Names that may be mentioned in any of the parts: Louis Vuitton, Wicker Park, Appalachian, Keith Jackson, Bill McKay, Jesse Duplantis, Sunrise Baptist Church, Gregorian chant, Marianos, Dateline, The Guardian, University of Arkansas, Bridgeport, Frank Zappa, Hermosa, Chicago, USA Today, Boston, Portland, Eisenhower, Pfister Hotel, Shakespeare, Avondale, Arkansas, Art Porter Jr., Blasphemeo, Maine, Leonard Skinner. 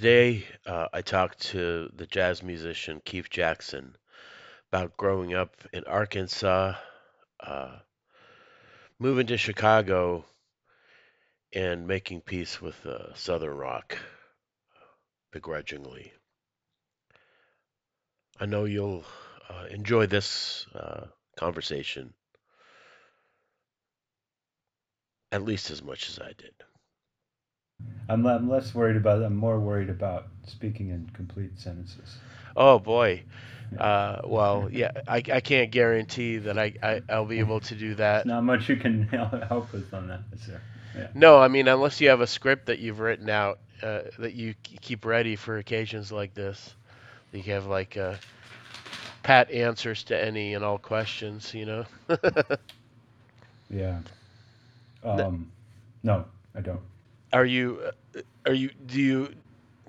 Today, I talked to the jazz musician Keith Jackson about growing up in Arkansas, moving to Chicago, and making peace with Southern rock begrudgingly. I know you'll enjoy this conversation at least as much as I did. I'm less worried about it. I'm more worried about speaking in complete sentences. Oh boy. Well, yeah, I can't guarantee that I'll be able to do that. There's not much you can help with on that, sir. Yeah. No, I mean, unless you have a script that you've written out that you keep ready for occasions like this. You have like pat answers to any and all questions, you know? Yeah. No, I don't. Do you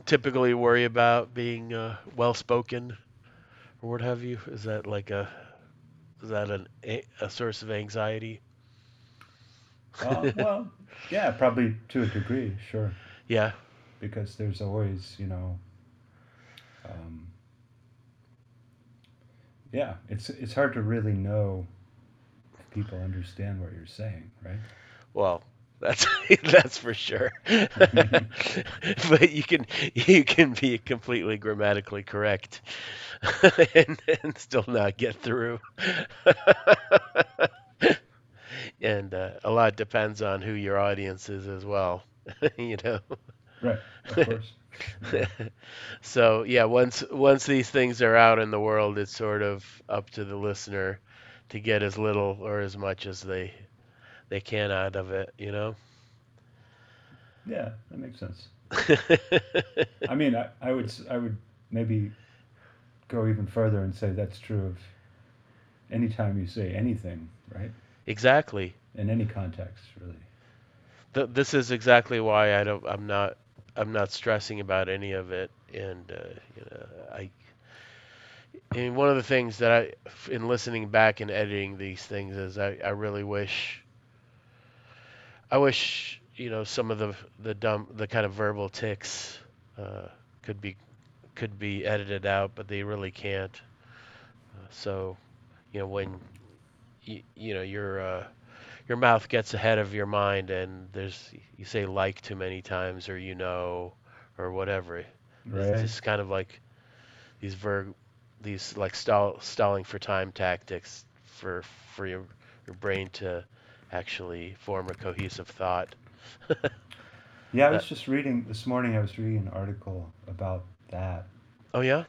typically worry about being well-spoken or what have you? Is that like a source of anxiety? Well, yeah, probably to a degree, sure. Yeah. Because there's always, it's hard to really know if people understand what you're saying, right? Well, that's for sure. But you can be completely grammatically correct and still not get through. And a lot depends on who your audience is as well, you know. Right, of course. So yeah, once these things are out in the world, it's sort of up to the listener to get as little or as much as they can out of it, you know? Yeah, that makes sense. I mean, I would maybe go even further and say that's true of any time you say anything, right? Exactly. In any context, really. This is exactly why I'm not stressing about any of it, and And one of the things that in listening back and editing these things is I wish some of the kind of verbal tics could be edited out, but they really can't. So, when your mouth gets ahead of your mind, and you say like too many times, or or whatever. Right. It's just kind of like these like stalling for time tactics for your brain to actually form a cohesive thought. Yeah, I was just reading this morning. I was reading an article about that. Oh yeah.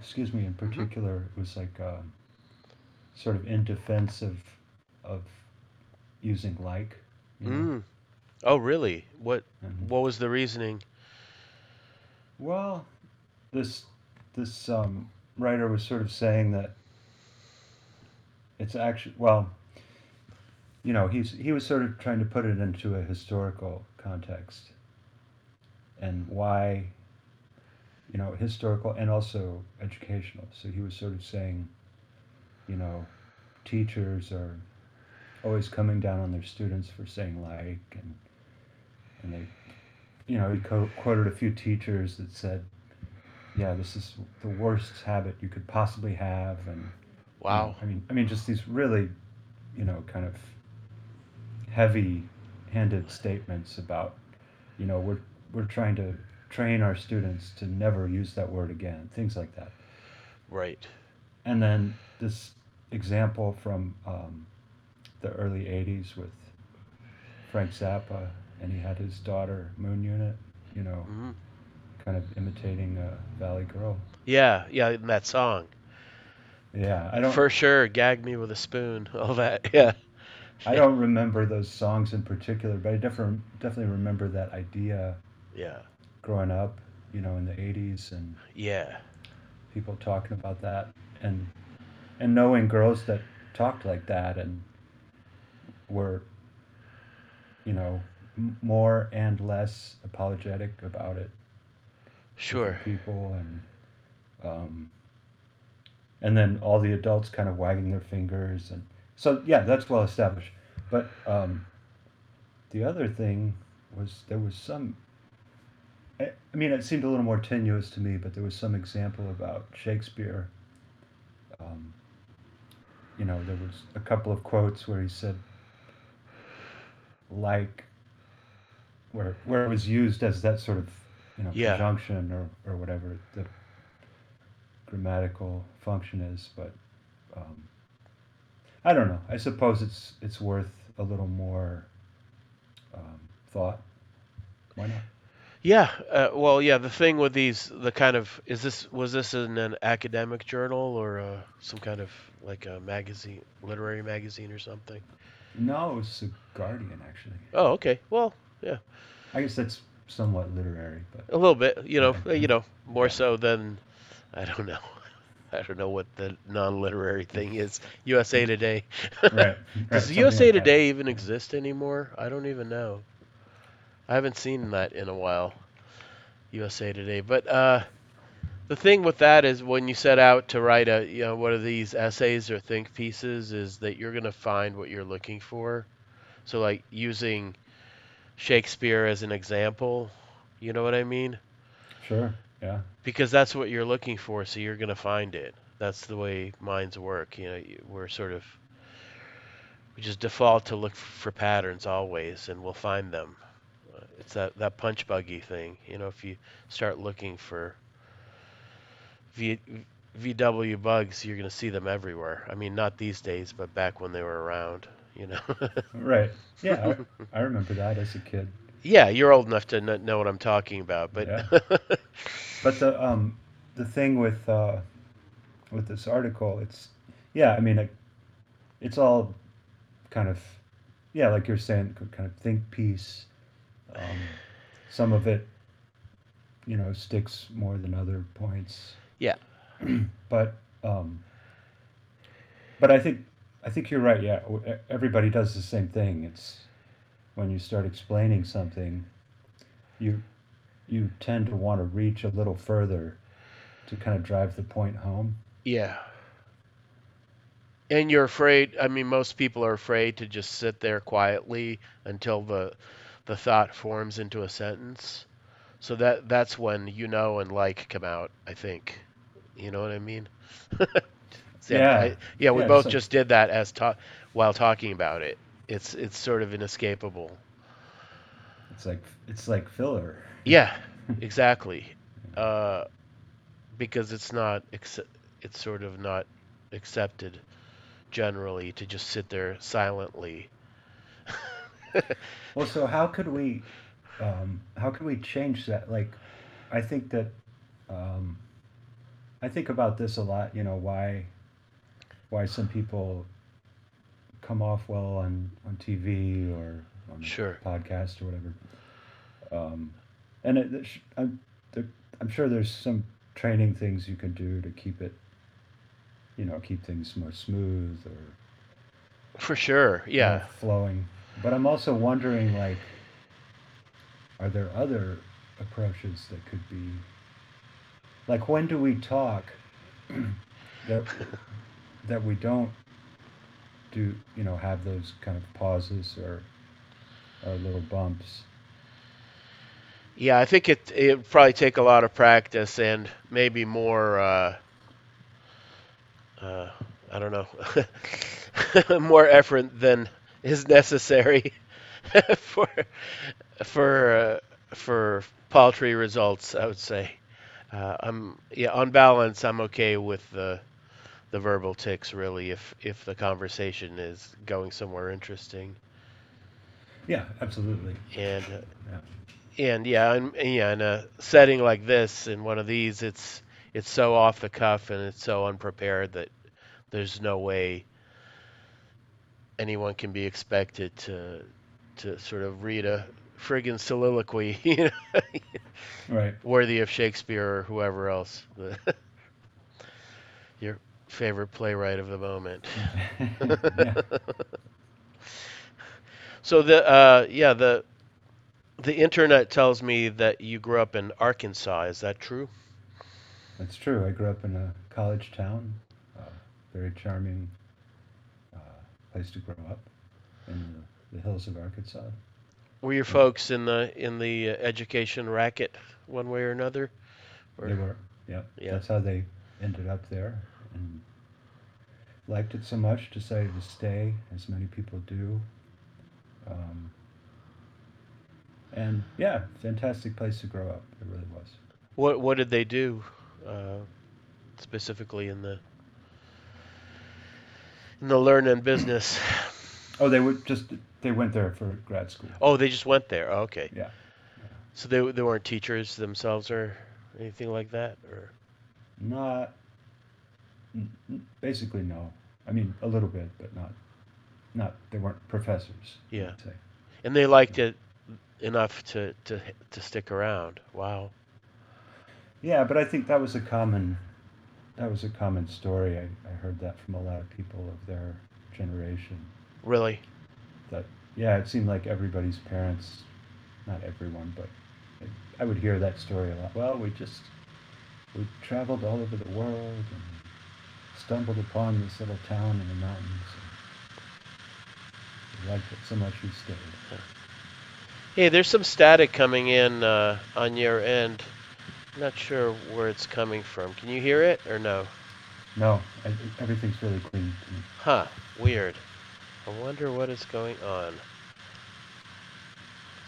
Excuse me. In particular, mm-hmm. It was like sort of in defense of using like. Oh really? What? Mm-hmm. What was the reasoning? Well, this writer was sort of saying that it's actually, well, he was sort of trying to put it into a historical context, and why, historical and also educational. So he was sort of saying, teachers are always coming down on their students for saying like, and they, he quoted a few teachers that said, yeah, this is the worst habit you could possibly have, and wow. I mean, just these really, kind of heavy-handed statements about, we're trying to train our students to never use that word again, things like that. Right. And then this example from the early '80s with Frank Zappa, and he had his daughter Moon Unit, mm-hmm. kind of imitating Valley Girl. Yeah, in that song. Yeah, I don't... For sure, gag me with a spoon, all that, yeah. I don't remember those songs in particular, but I definitely remember that idea. Yeah. Growing up, in the '80s, and yeah, people talking about that, and knowing girls that talked like that and were, more and less apologetic about it. Sure. People, and then all the adults kind of wagging their fingers, and so yeah, that's well established. But the other thing was there was some I mean, it seemed a little more tenuous to me, but there was some example about Shakespeare. You know, there was a couple of quotes where he said, like, where it was used as that sort of, you know, conjunction or whatever the grammatical function is. But I don't know. I suppose it's worth a little more thought. Why not? Yeah. Well, yeah. The thing with was this in an academic journal or some kind of like a magazine, literary magazine or something? No, it was The Guardian, actually. Oh, okay. Well, yeah. I guess that's somewhat literary, but a little bit. You know, more so than I don't know what the non-literary thing is. USA Today. Right. Does USA Today even exist anymore? I don't even know. I haven't seen that in a while, USA Today. But the thing with that is when you set out to write one of these essays or think pieces is that you're going to find what you're looking for. So, like, using Shakespeare as an example, you know what I mean? Sure, yeah. Because that's what you're looking for, so you're going to find it. That's the way minds work. You know, we're sort of... we just default to look for patterns always, and we'll find them. It's that punch buggy thing, you know. If you start looking for VW bugs, you're gonna see them everywhere. I mean, not these days, but back when they were around, you know. Right. Yeah, I remember that as a kid. Yeah, you're old enough to know what I'm talking about, but. Yeah. But the thing with this article, it's all kind of, like you're saying, kind of think piece. Some of it, you know, sticks more than other points. Yeah. But I think you're right. Yeah, everybody does the same thing. It's when you start explaining something, you tend to want to reach a little further to kind of drive the point home. Yeah. And you're afraid. I mean, most people are afraid to just sit there quietly until the thought forms into a sentence, so that's when you know and like come out. I think, you know what I mean. We both just did that while talking about it. It's sort of inescapable. It's like filler. Yeah, exactly. Because it's sort of not accepted generally to just sit there silently. Well, so how could we change that? Like, I think that I think about this a lot. You know, why some people come off well on TV or on podcasts or whatever. And I'm sure there's some training things you can do to keep it, you know, keep things more smooth or for sure, yeah, more flowing. But I'm also wondering, like, are there other approaches that could be, like, when do we talk that we don't do, you know, have those kind of pauses or little bumps? Yeah, I think it would probably take a lot of practice and maybe more, I don't know, more effort than is necessary for paltry results, I would say. On balance, I'm okay with the verbal tics, really, if the conversation is going somewhere interesting. Yeah, absolutely. And in a setting like this, in one of these, it's so off the cuff and it's so unprepared that there's no way anyone can be expected to sort of read a friggin' soliloquy, you know, right, worthy of Shakespeare or whoever else, your favorite playwright of the moment. Yeah. So the internet tells me that you grew up in Arkansas. Is that true? That's true. I grew up in a college town, very charming place to grow up in the hills of Arkansas. Were your folks in the education racket one way or another? Or? They were. Yeah. Yeah. That's how they ended up there, and liked it so much, decided to stay, as many people do. And yeah, fantastic place to grow up. It really was. What did they do specifically in the learn and business? Oh, they went there for grad school. Oh, they just went there. Oh, okay. Yeah. So they weren't teachers themselves or anything like that, or? Not. Basically, no. I mean, a little bit, but not. They weren't professors. Yeah. I'd say. And they liked it enough to stick around. Wow. Yeah, but I think that was a common story. I heard that from a lot of people of their generation. Really? That, yeah, it seemed like everybody's parents, not everyone, but I would hear that story a lot. Well, we traveled all over the world and stumbled upon this little town in the mountains. We liked it so much we stayed. Hey, there's some static coming in on your end. I'm not sure where it's coming from. Can you hear it or no? No, everything's really clean to me. Huh, weird. I wonder what is going on.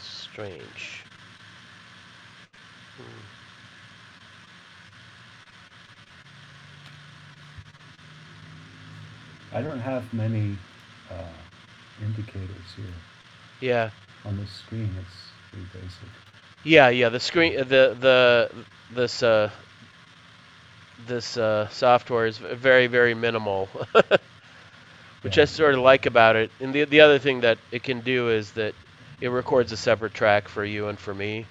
Strange. I don't have many indicators here. Yeah. On the screen, it's pretty basic. Yeah. The screen, this software is very, very minimal. Which I sort of like about it. And the other thing that it can do is that it records a separate track for you and for me,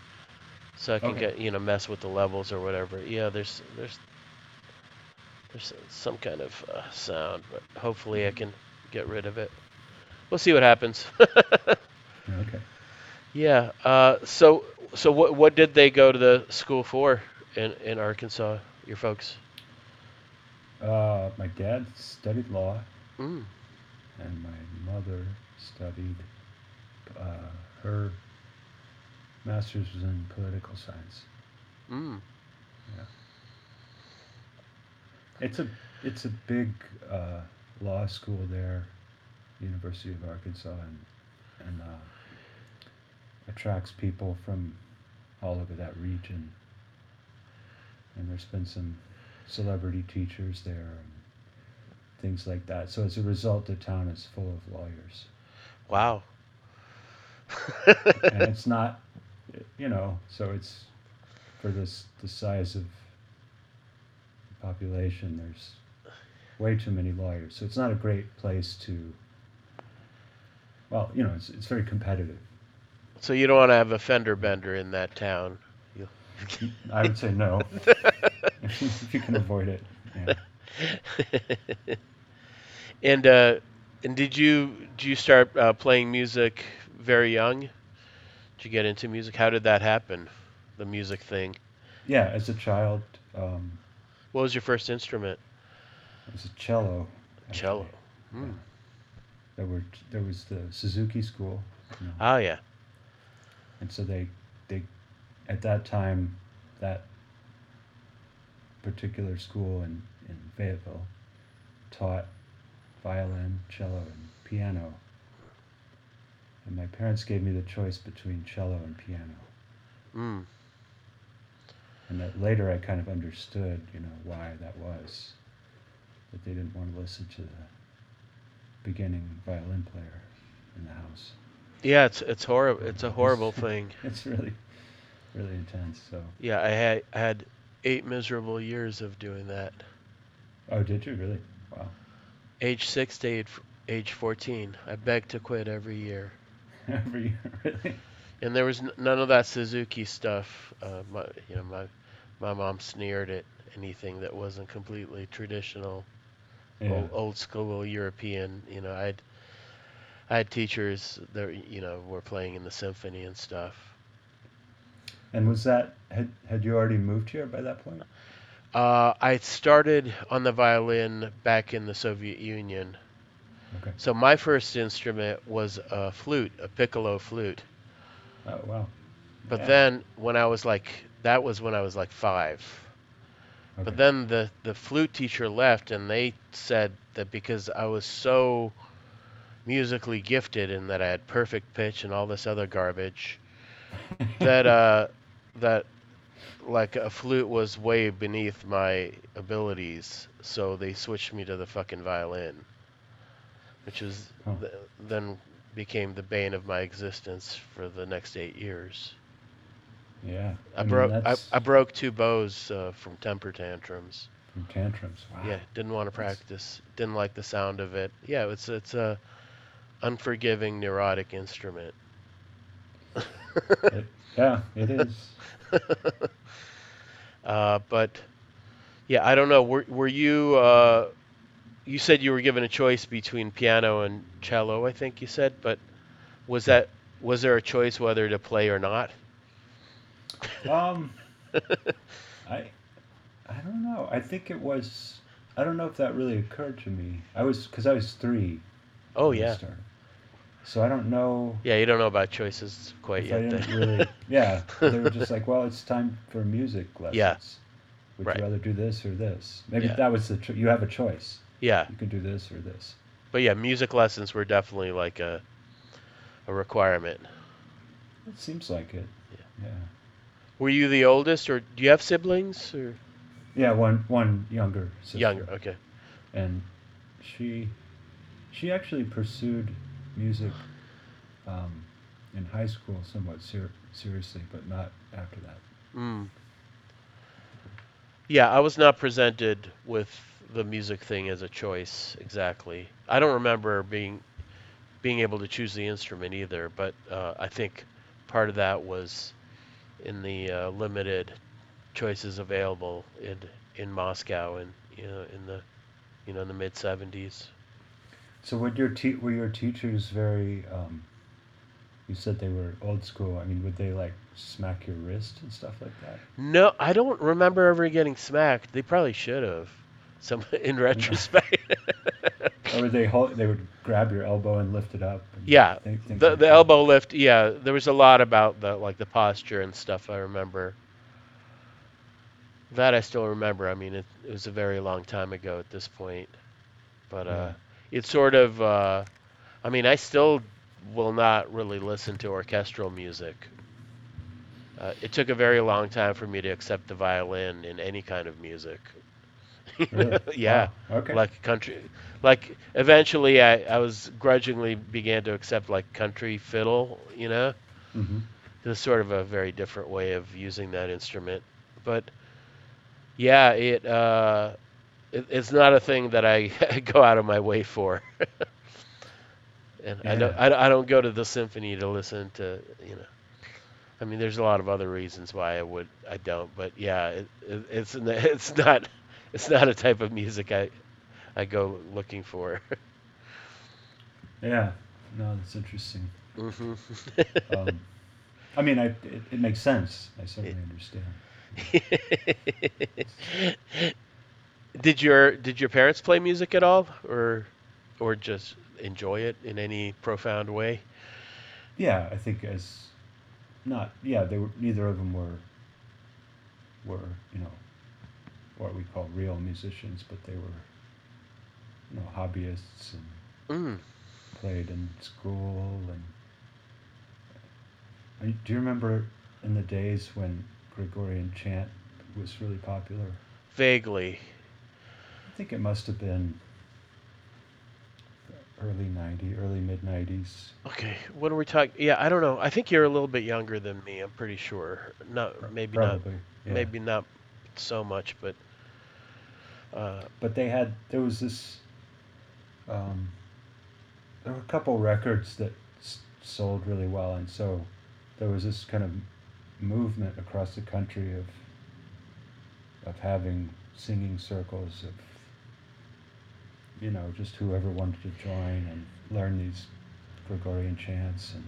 so I can get mess with the levels or whatever. Yeah, there's some kind of sound, but hopefully I can get rid of it. We'll see what happens. Okay. Yeah. So what did they go to the school for in Arkansas? Your folks? My dad studied law. Mm. And my mother studied, her master's was in political science. Mm. Yeah. It's a big law school there, University of Arkansas, and attracts people from all over that region. And there's been some celebrity teachers there and things like that. So as a result, the town is full of lawyers. Wow. And it's not, so it's for the size of the population, there's way too many lawyers. So it's not a great place to, it's very competitive. So you don't want to have a fender bender in that town. I would say no. If you can avoid it. Yeah. And did you start playing music very young? Did you get into music? How did that happen, the music thing? Yeah, as a child. What was your first instrument? It was a cello. Actually. Cello. Mm. Yeah. There was the Suzuki school. Oh yeah. And so they at that time, that particular school in Fayetteville taught violin, cello, and piano. And my parents gave me the choice between cello and piano. Mm. And that later I kind of understood, why that was. That they didn't want to listen to the beginning violin player in the house. Yeah, it's horrible. It's a horrible thing. It's really, really intense. So. Yeah, I had 8 miserable years of doing that. Oh, did you really? Wow. Age 6 to age 14. I begged to quit every year. Every year, really? And there was none of that Suzuki stuff. My mom sneered at anything that wasn't completely traditional, old school European. I had teachers that were playing in the symphony and stuff. And was that had you already moved here by that point? I started on the violin back in the Soviet Union. Okay. So my first instrument was a piccolo flute. Oh, wow. But then when I was like, that was when I was like 5. Okay. But then the flute teacher left, and they said that because I was so musically gifted and that I had perfect pitch and all this other garbage, that that like a flute was way beneath my abilities, so they switched me to the fucking violin, which was then became the bane of my existence for the next 8 years. Yeah. I broke 2 bows from temper tantrums. From tantrums. Wow. Yeah, didn't want to practice. Didn't like the sound of it. Yeah, it's a unforgiving neurotic instrument. It is. But yeah, I don't know. Were you? You said you were given a choice between piano and cello, I think you said. But was there a choice whether to play or not? I don't know. I think it was. I don't know if that really occurred to me. Because I was 3. Oh yeah. So I don't know. Yeah, you don't know about choices quite yet. I didn't really, yeah, they were just like, well, it's time for music lessons. Yeah. Would you rather do this or this? Maybe that was you have a choice. Yeah. You can do this or this. But yeah, music lessons were definitely like a requirement. It seems like it. Yeah. Were you the oldest, or do you have siblings? Or? Yeah, one younger sister. Younger, okay. And she actually pursued music in high school somewhat seriously, but not after that. Mm. Yeah, I was not presented with the music thing as a choice exactly. I don't remember being able to choose the instrument either, but I think part of that was in the limited choices available in Moscow and in the mid 70s. So were your teachers very, you said they were old school. I mean, would they like smack your wrist and stuff like that? No, I don't remember ever getting smacked. They probably should have, in retrospect. Or they would grab your elbow and lift it up. Yeah, the elbow lift, yeah. There was a lot about the posture and stuff I remember. That I still remember. I mean, it was a very long time ago at this point. But, It's sort of, I mean, I still will not really listen to orchestral music. It took a very long time for me to accept the violin in any kind of music. Really? Yeah. Oh, okay. Like country. Like eventually I was grudgingly began to accept like country fiddle, you know? Mm-hmm. It's sort of a very different way of using that instrument. But yeah, it's not a thing that I go out of my way for, and yeah. I don't go to the symphony to listen to, you know. I mean, there's a lot of other reasons why I don't, but yeah, it's not a type of music I go looking for. Yeah, no, that's interesting. Mm-hmm. I mean, it makes sense. I certainly understand. Did your parents play music at all, or just enjoy it in any profound way? Yeah, I think they were, neither of them were, you know, what we call real musicians, but they were, you know, hobbyists and played in school. And do you remember in the days when Gregorian chant was really popular? Vaguely. I think it must have been early mid-90s. Okay, what are we talking? Yeah, I don't know. I think you're a little bit younger than me. I'm pretty sure. Probably, not. Yeah. Maybe not so much, but. But there was this. There were a couple records that sold really well, and so there was this kind of movement across the country of having singing circles of, you know, just whoever wanted to join and learn these Gregorian chants and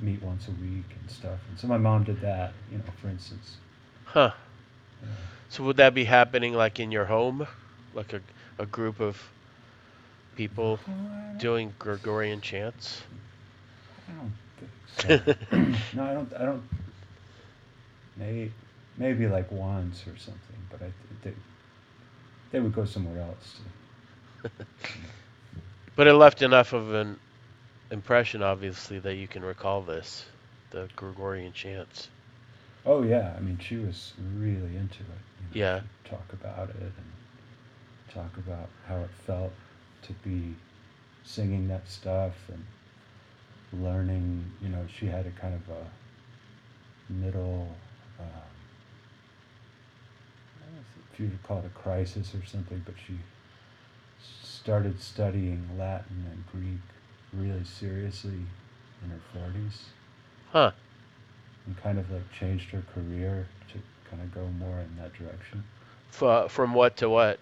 meet once a week and stuff. And so my mom did that, you know, for instance. Huh. Yeah. So would that be happening like in your home? Like a group of people doing Gregorian chants? I don't No, I don't. Maybe like once or something, but they would go somewhere else. To, you know. But it left enough of an impression, obviously, that you can recall this, the Gregorian chants. Oh yeah, I mean, she was really into it. You know, yeah. She'd talk about it and talk about how it felt to be singing that stuff and learning. You know, she had a kind of a middle. I don't know if you'd call it a crisis or something, but she started studying Latin and Greek really seriously in her 40s. Huh. And kind of like changed her career to kind of go more in that direction. From what to what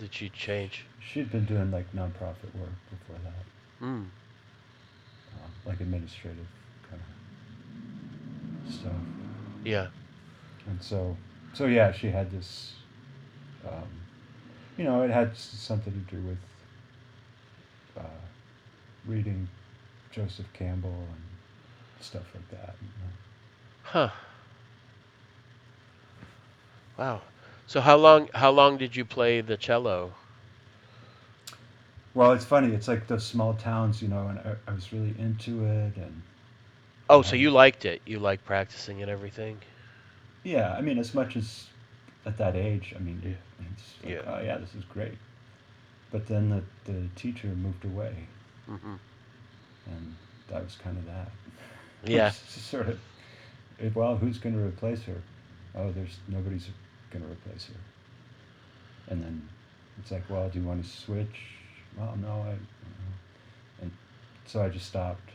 did she change? She'd been doing like nonprofit work before that. Mm. Like administrative kind of stuff. Yeah. And so yeah, she had this, you know, it had something to do with reading Joseph Campbell and stuff like that. You know. Huh. Wow. So how long did you play the cello? Well, it's funny. It's like those small towns, you know, and I was really into it. And oh, so you liked it. You liked practicing and everything? Yeah, I mean, as much as at that age, I mean, it's like, yeah. Oh, yeah, this is great. But then the teacher moved away. Mm-hmm. And that was kind of that. Yeah. Sort of, well, who's going to replace her? Oh, nobody's going to replace her. And then it's like, well, do you want to switch? Well, no, I don't know. And so I just stopped.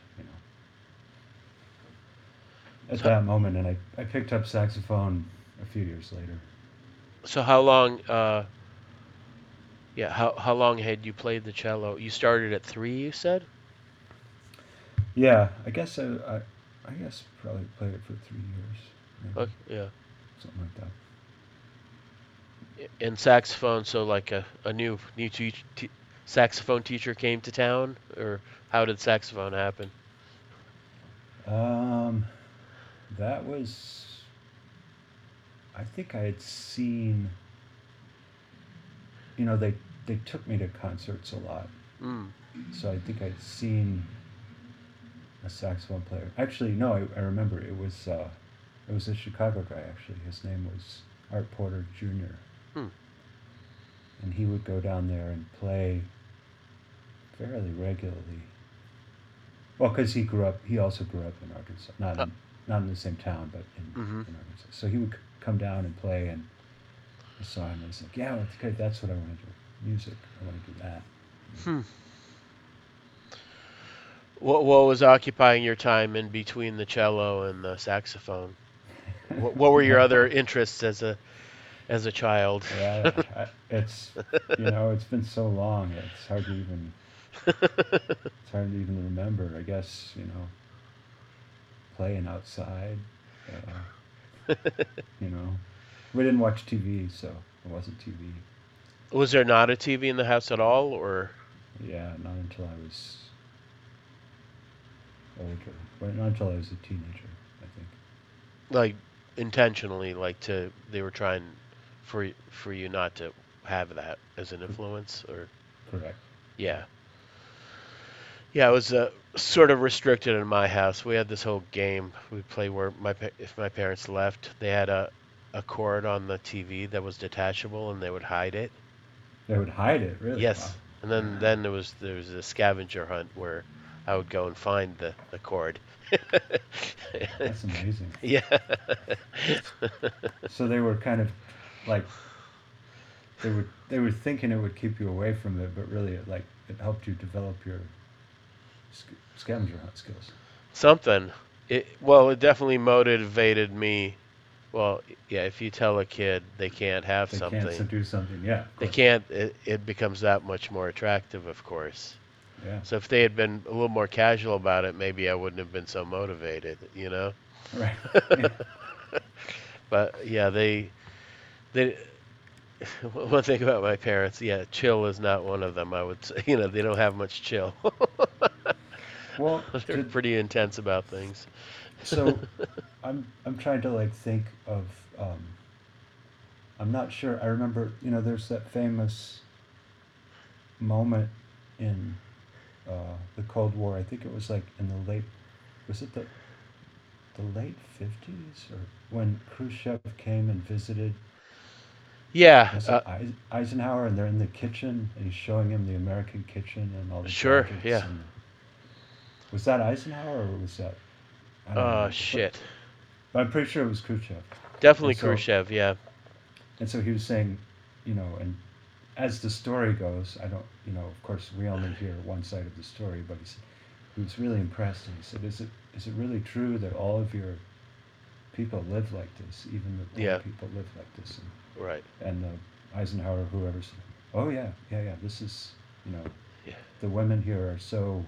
At that moment, and I picked up saxophone a few years later. So how long had you played the cello? You started at 3, you said? Yeah, I guess probably played it for 3 years. Maybe. Okay, yeah. Something like that. And saxophone, so like a new saxophone teacher came to town, or how did saxophone happen? That was, I think I had seen, you know, they took me to concerts a lot. Mm. So I think I'd seen a saxophone player. Actually, no, I remember it was a Chicago guy, actually. His name was Art Porter Jr. Mm. And he would go down there and play fairly regularly. Well, because he also grew up in Arkansas, not in the same town, but in Arkansas. So he would come down and play, and I saw him, and I was like, yeah, okay, that's what I want to do, music, I want to do that. Hmm. What was occupying your time in between the cello and the saxophone? What were your other interests as a child? Yeah, it's, you know, it's been so long, it's hard to even remember, I guess, you know. Playing outside, you know. We didn't watch TV, so it wasn't TV. Was there not a TV in the house at all, or? Yeah, not until I was older. But not until I was a teenager, I think. Like intentionally, like they were trying for you not to have that as an influence, or? Correct. Yeah. Yeah, it was sort of restricted in my house. We had this whole game we play where if my parents left, they had a cord on the TV that was detachable, and they would hide it. They would hide it, really? Yes. Wow. And then there was a scavenger hunt where I would go and find the cord. That's amazing. Yeah. So they were kind of like they were thinking it would keep you away from it, but really it helped you develop your scavenger hunt skills. Something. It definitely motivated me. Well, yeah, if you tell a kid they can't have something. They can't do something, yeah. They can't, it becomes that much more attractive, of course. Yeah. So if they had been a little more casual about it, maybe I wouldn't have been so motivated, you know? Right. Yeah. But, yeah, they one thing about my parents, yeah, chill is not one of them, I would say. You know, they don't have much chill. Well, they're pretty intense about things. So I'm trying to like think of, I'm not sure. I remember, you know, there's that famous moment in the Cold War. I think it was like in the late, was it the late 50s, or when Khrushchev came and visited? Yeah, Eisenhower, and they're in the kitchen, and he's showing him the American kitchen and all the sure, yeah. And, was that Eisenhower or was that? Oh shit! But I'm pretty sure it was Khrushchev. Definitely so, Khrushchev, yeah. And so he was saying, you know, and as the story goes, I don't, you know, of course we only hear one side of the story, but he was really impressed, and he said, is it really true that all of your people live like this? Even the yeah. people live like this." And, right. And Eisenhower, whoever said, oh, yeah, this is, you know, yeah. the women here are so,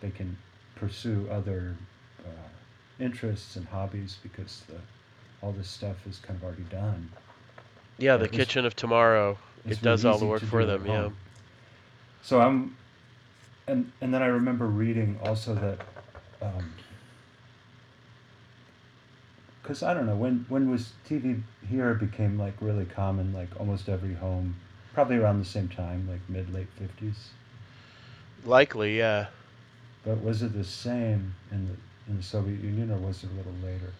they can pursue other interests and hobbies because all this stuff is kind of already done. Yeah, the kitchen of tomorrow, it does all the work for them, yeah. So and then I remember reading also that, because I don't know, when was TV here became like really common, like almost every home, probably around the same time, like mid-late 50s? Likely, yeah. But was it the same in the Soviet Union, or was it a little later?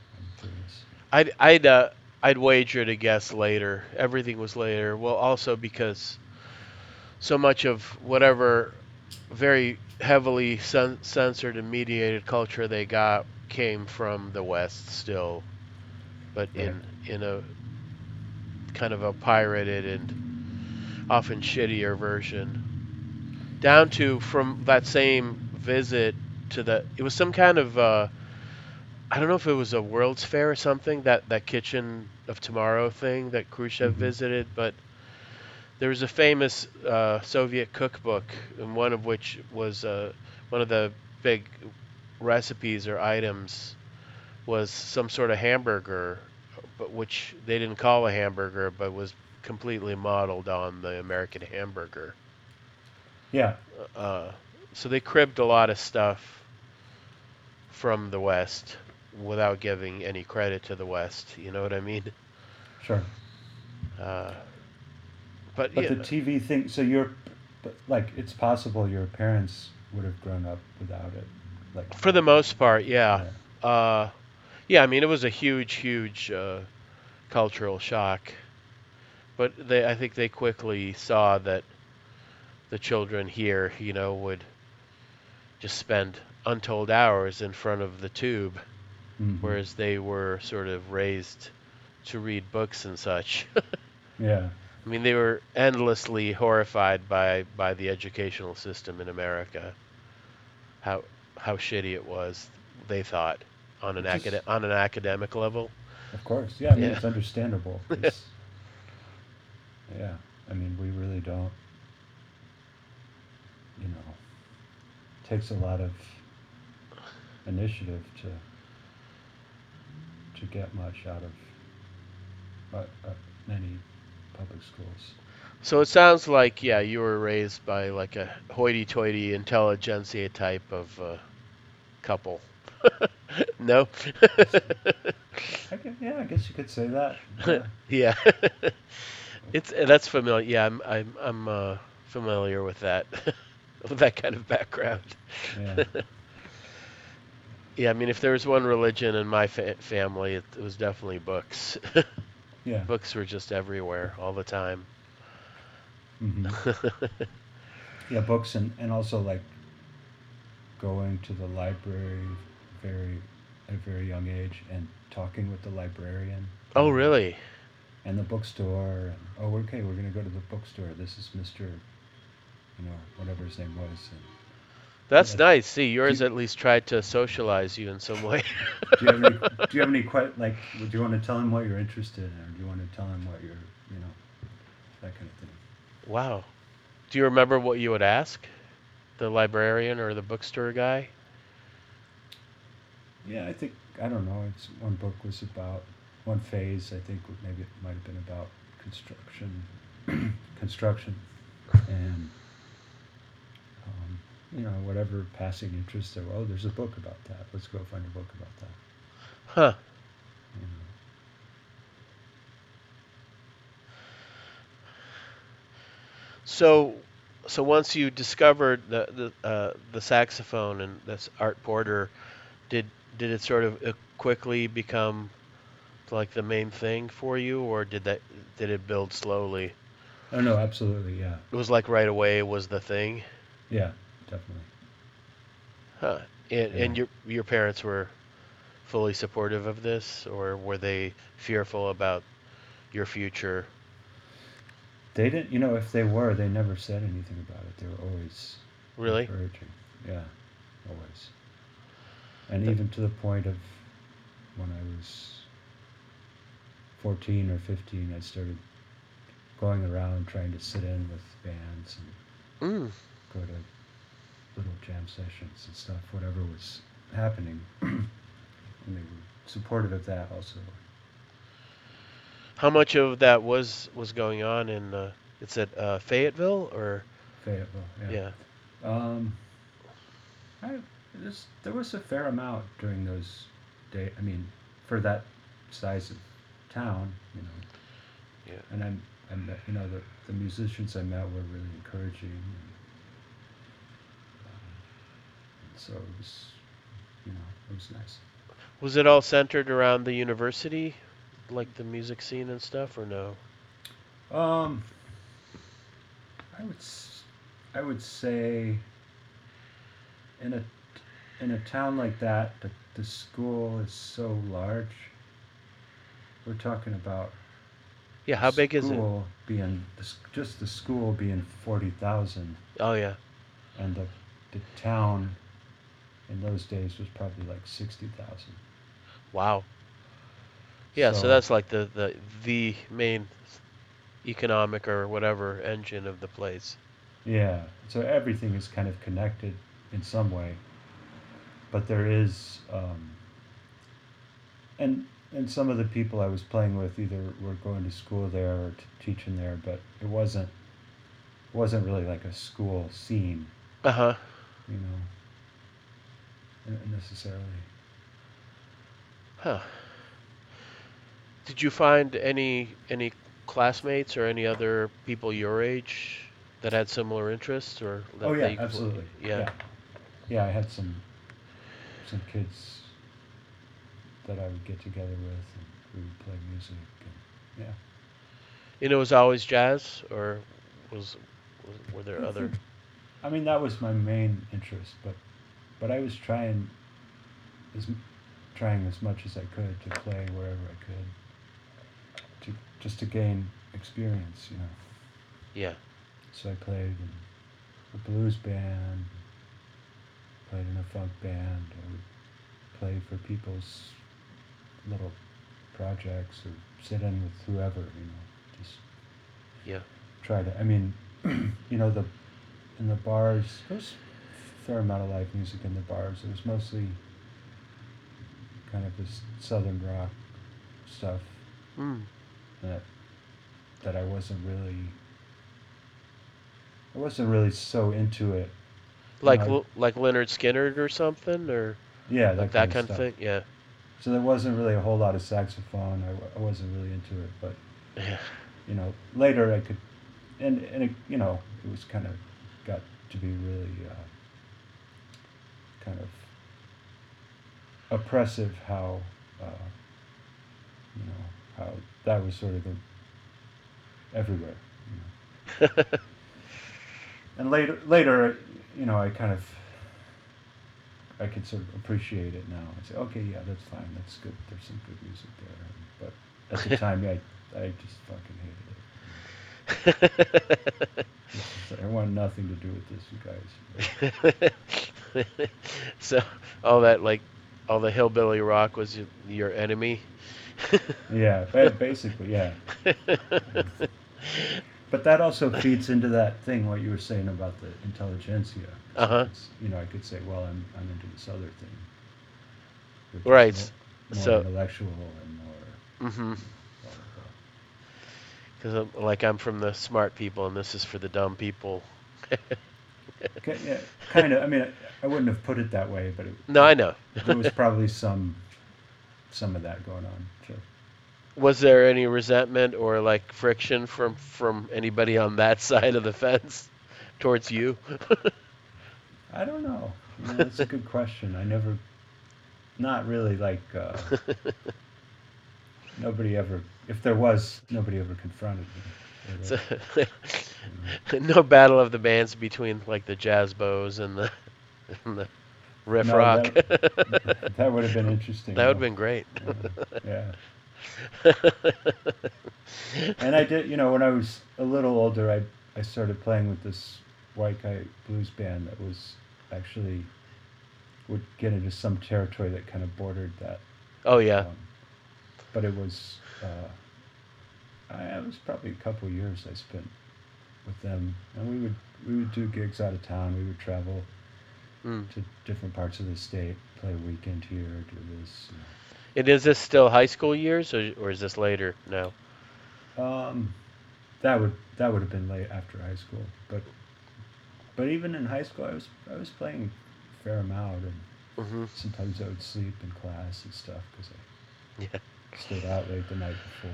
I'm curious. I'd wager to guess later. Everything was later. Well, also because so much of whatever very heavily censored and mediated culture they got came from the West still, but yeah. in a kind of a pirated and often shittier version, down to from that same visit to the, it was some kind of I don't know if it was a World's Fair or something, that Kitchen of Tomorrow thing that Khrushchev mm-hmm. visited, but there was a famous Soviet cookbook, and one of which was one of the big recipes or items was some sort of hamburger, but which they didn't call a hamburger, but was completely modeled on the American hamburger. Yeah. So they cribbed a lot of stuff from the West without giving any credit to the West. You know what I mean? Sure. But yeah. The TV thing. So it's possible your parents would have grown up without it. Like, for the most part, yeah. Yeah. I mean, it was a huge cultural shock. But I think they quickly saw that the children here, you know, would just spend untold hours in front of the tube, mm-hmm. whereas they were sort of raised to read books and such. Yeah. I mean, they were endlessly horrified by the educational system in America. How shitty it was, they thought, on an academic level. Of course, yeah. I mean, yeah. It's understandable. It's, yeah, I mean, we really don't. You know, it takes a lot of initiative to get much out of many public schools. So it sounds like, yeah, you were raised by like a hoity-toity intelligentsia type of couple. No? I guess you could say that. Yeah. Yeah. That's familiar. Yeah, I'm familiar with that, with that kind of background. Yeah. Yeah, I mean, if there was one religion in my family, it was definitely books. Yeah. Books were just everywhere all the time. Mm-hmm. Yeah, books and also like going to the library at a very young age and talking with the librarian. Oh, really? And the bookstore. And, we're going to go to the bookstore. This is Mr., you know, whatever his name was. And, that's nice. See, yours at least tried to socialize you in some way. Do you have any, do you want to tell him what you're interested in, or do you want to tell him what you're, you know, that kind of thing? Wow. Do you remember what you would ask? The librarian or the bookstore guy? Yeah, I think, I don't know, it's one book was about, one phase, I think maybe it might have been about construction. And you know, whatever passing interest there were. Oh, there's a book about that. Let's go find a book about that. Huh. You know. So once you discovered the saxophone and this Art Porter, did it sort of quickly become like the main thing for you, or did it build slowly? Oh no, absolutely, yeah. It was like right away was the thing. Yeah, definitely. Huh. And your parents were fully supportive of this, or were they fearful about your future? They didn't, you know, if they were, they never said anything about it. They were always really encouraging. Yeah, always. And even to the point of when I was 14 or 15, I started going around trying to sit in with bands and go to little jam sessions and stuff, whatever was happening. And they were supportive of that also. How much of that was going on in it's at Fayetteville or? Fayetteville, yeah. Yeah. There was a fair amount during those days. I mean, for that size of town, you know. Yeah. And I met, you know, the musicians I met were really encouraging, and so it was, you know, it was nice. Was it all centered around the university? Like the music scene and stuff, or no? I would say in a town like that, the school is so large. We're talking about how big is it? Being just the school being 40,000. Oh yeah. And the town in those days was probably like 60,000. Wow. Yeah, so that's like the main economic or whatever engine of the place. Yeah, so everything is kind of connected in some way, but there is, and some of the people I was playing with either were going to school there or teaching there, but it wasn't really like a school scene. Uh huh. You know, necessarily. Huh. Did you find any classmates or any other people your age that had similar interests or? Oh yeah, absolutely. Yeah, I had some kids that I would get together with, and we would play music. And, yeah. And it was always jazz, or were there other? I mean, that was my main interest, but I was trying as much as I could to play wherever I could. Just to gain experience, you know. Yeah. So I played in a blues band, played in a funk band, I would play for people's little projects or sit in with whoever, you know. Just try to, I mean, you know, in the bars, there was a fair amount of live music in the bars. It was mostly kind of this southern rock stuff. Mm. That I wasn't really so into it. Like like Leonard Skinner or something, or yeah, like that kind of thing. Yeah. So there wasn't really a whole lot of saxophone. I wasn't really into it, but you know, later I could, and it, you know, it was kind of got to be really kind of oppressive how you know. That was sort of everywhere, you know. And later, you know, I could sort of appreciate it now. I say, okay, yeah, that's fine, that's good. There's some good music there, but at the time, I just fucking hated it. I want nothing to do with this, you guys. So all the hillbilly rock was your enemy. Yeah, basically, yeah. But that also feeds into that thing what you were saying about the intelligentsia. Uh huh. You know, I could say, well, I'm into this other thing. Right. More intellectual and more. Mm-hmm. Because I'm from the smart people, and this is for the dumb people. Yeah, kind of. I mean, I wouldn't have put it that way, but it, no, I know. There was probably some of that going on. Sure. Was there any resentment or like friction from anybody on that side of the fence towards you? I don't know. You know, that's a good question. I never, not really like, nobody ever, if there was, nobody ever confronted me. So, you know. No battle of the bands between like the jazz bows and the riff rock. That would have been interesting. That would have been great. Yeah. And I did, you know, when I was a little older, I started playing with this white guy blues band that was actually would get into some territory that kind of bordered that. Oh yeah. But it was it was probably a couple years I spent with them, and we would do gigs out of town. We would travel to different parts of the state, play a weekend here, do this. And is this still high school years, or is this later now? That would have been late after high school, but even in high school, I was playing a fair amount, and sometimes I would sleep in class and stuff because I stayed out late the night before.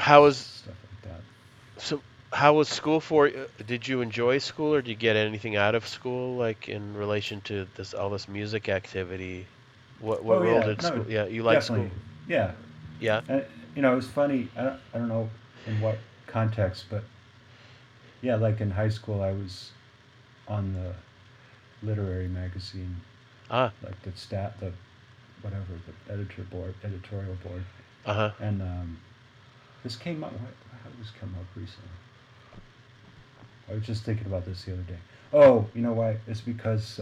How was stuff like that? So, how was school for you? Did you enjoy school, or did you get anything out of school, like in relation to all this music activity? What role did school? Yeah, you liked definitely. School. Yeah. Yeah. And, you know, it was funny. I don't know in what context, but yeah, like in high school, I was on the literary magazine, like the editorial board. Uh-huh. And this came up. How did this come up recently? I was just thinking about this the other day. Oh, you know why? It's because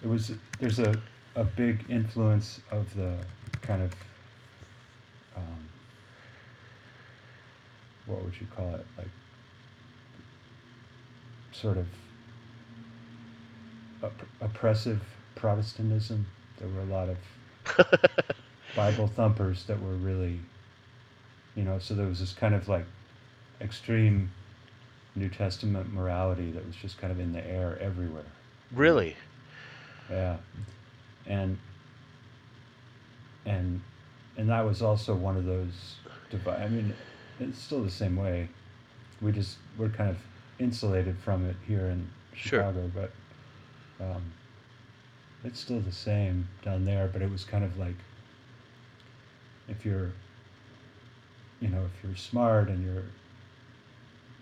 there's a big influence of the kind of what would you call it, like sort of oppressive Protestantism. There were a lot of Bible thumpers that were really, you know, so there was this kind of like extreme New Testament morality that was just kind of in the air everywhere. Really? Yeah. And that was also one of those I mean, it's still the same way. We're kind of insulated from it here in Chicago, sure. But it's still the same down there. But it was kind of like, if you're smart and you're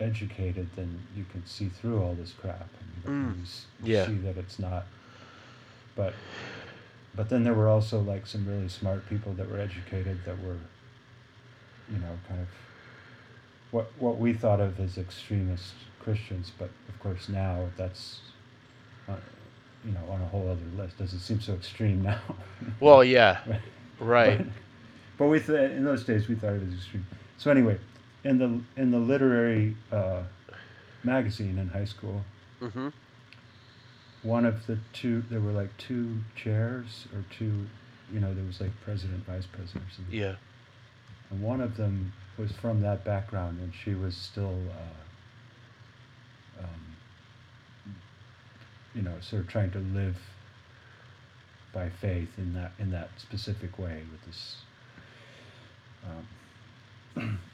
educated, then you can see through all this crap, and you see that it's not. But then there were also like some really smart people that were educated that were, you know, kind of what we thought of as extremist Christians, but of course now that's, you know, on a whole other list. Doesn't seem so extreme now. Well, yeah, right. But we in those days we thought it was extreme. So anyway, in the literary magazine in high school. Mm-hmm. One of the two, there were like two chairs or two, you know, there was like president, vice president or something. Yeah. And one of them was from that background, and she was still, you know, sort of trying to live by faith in that specific way with this,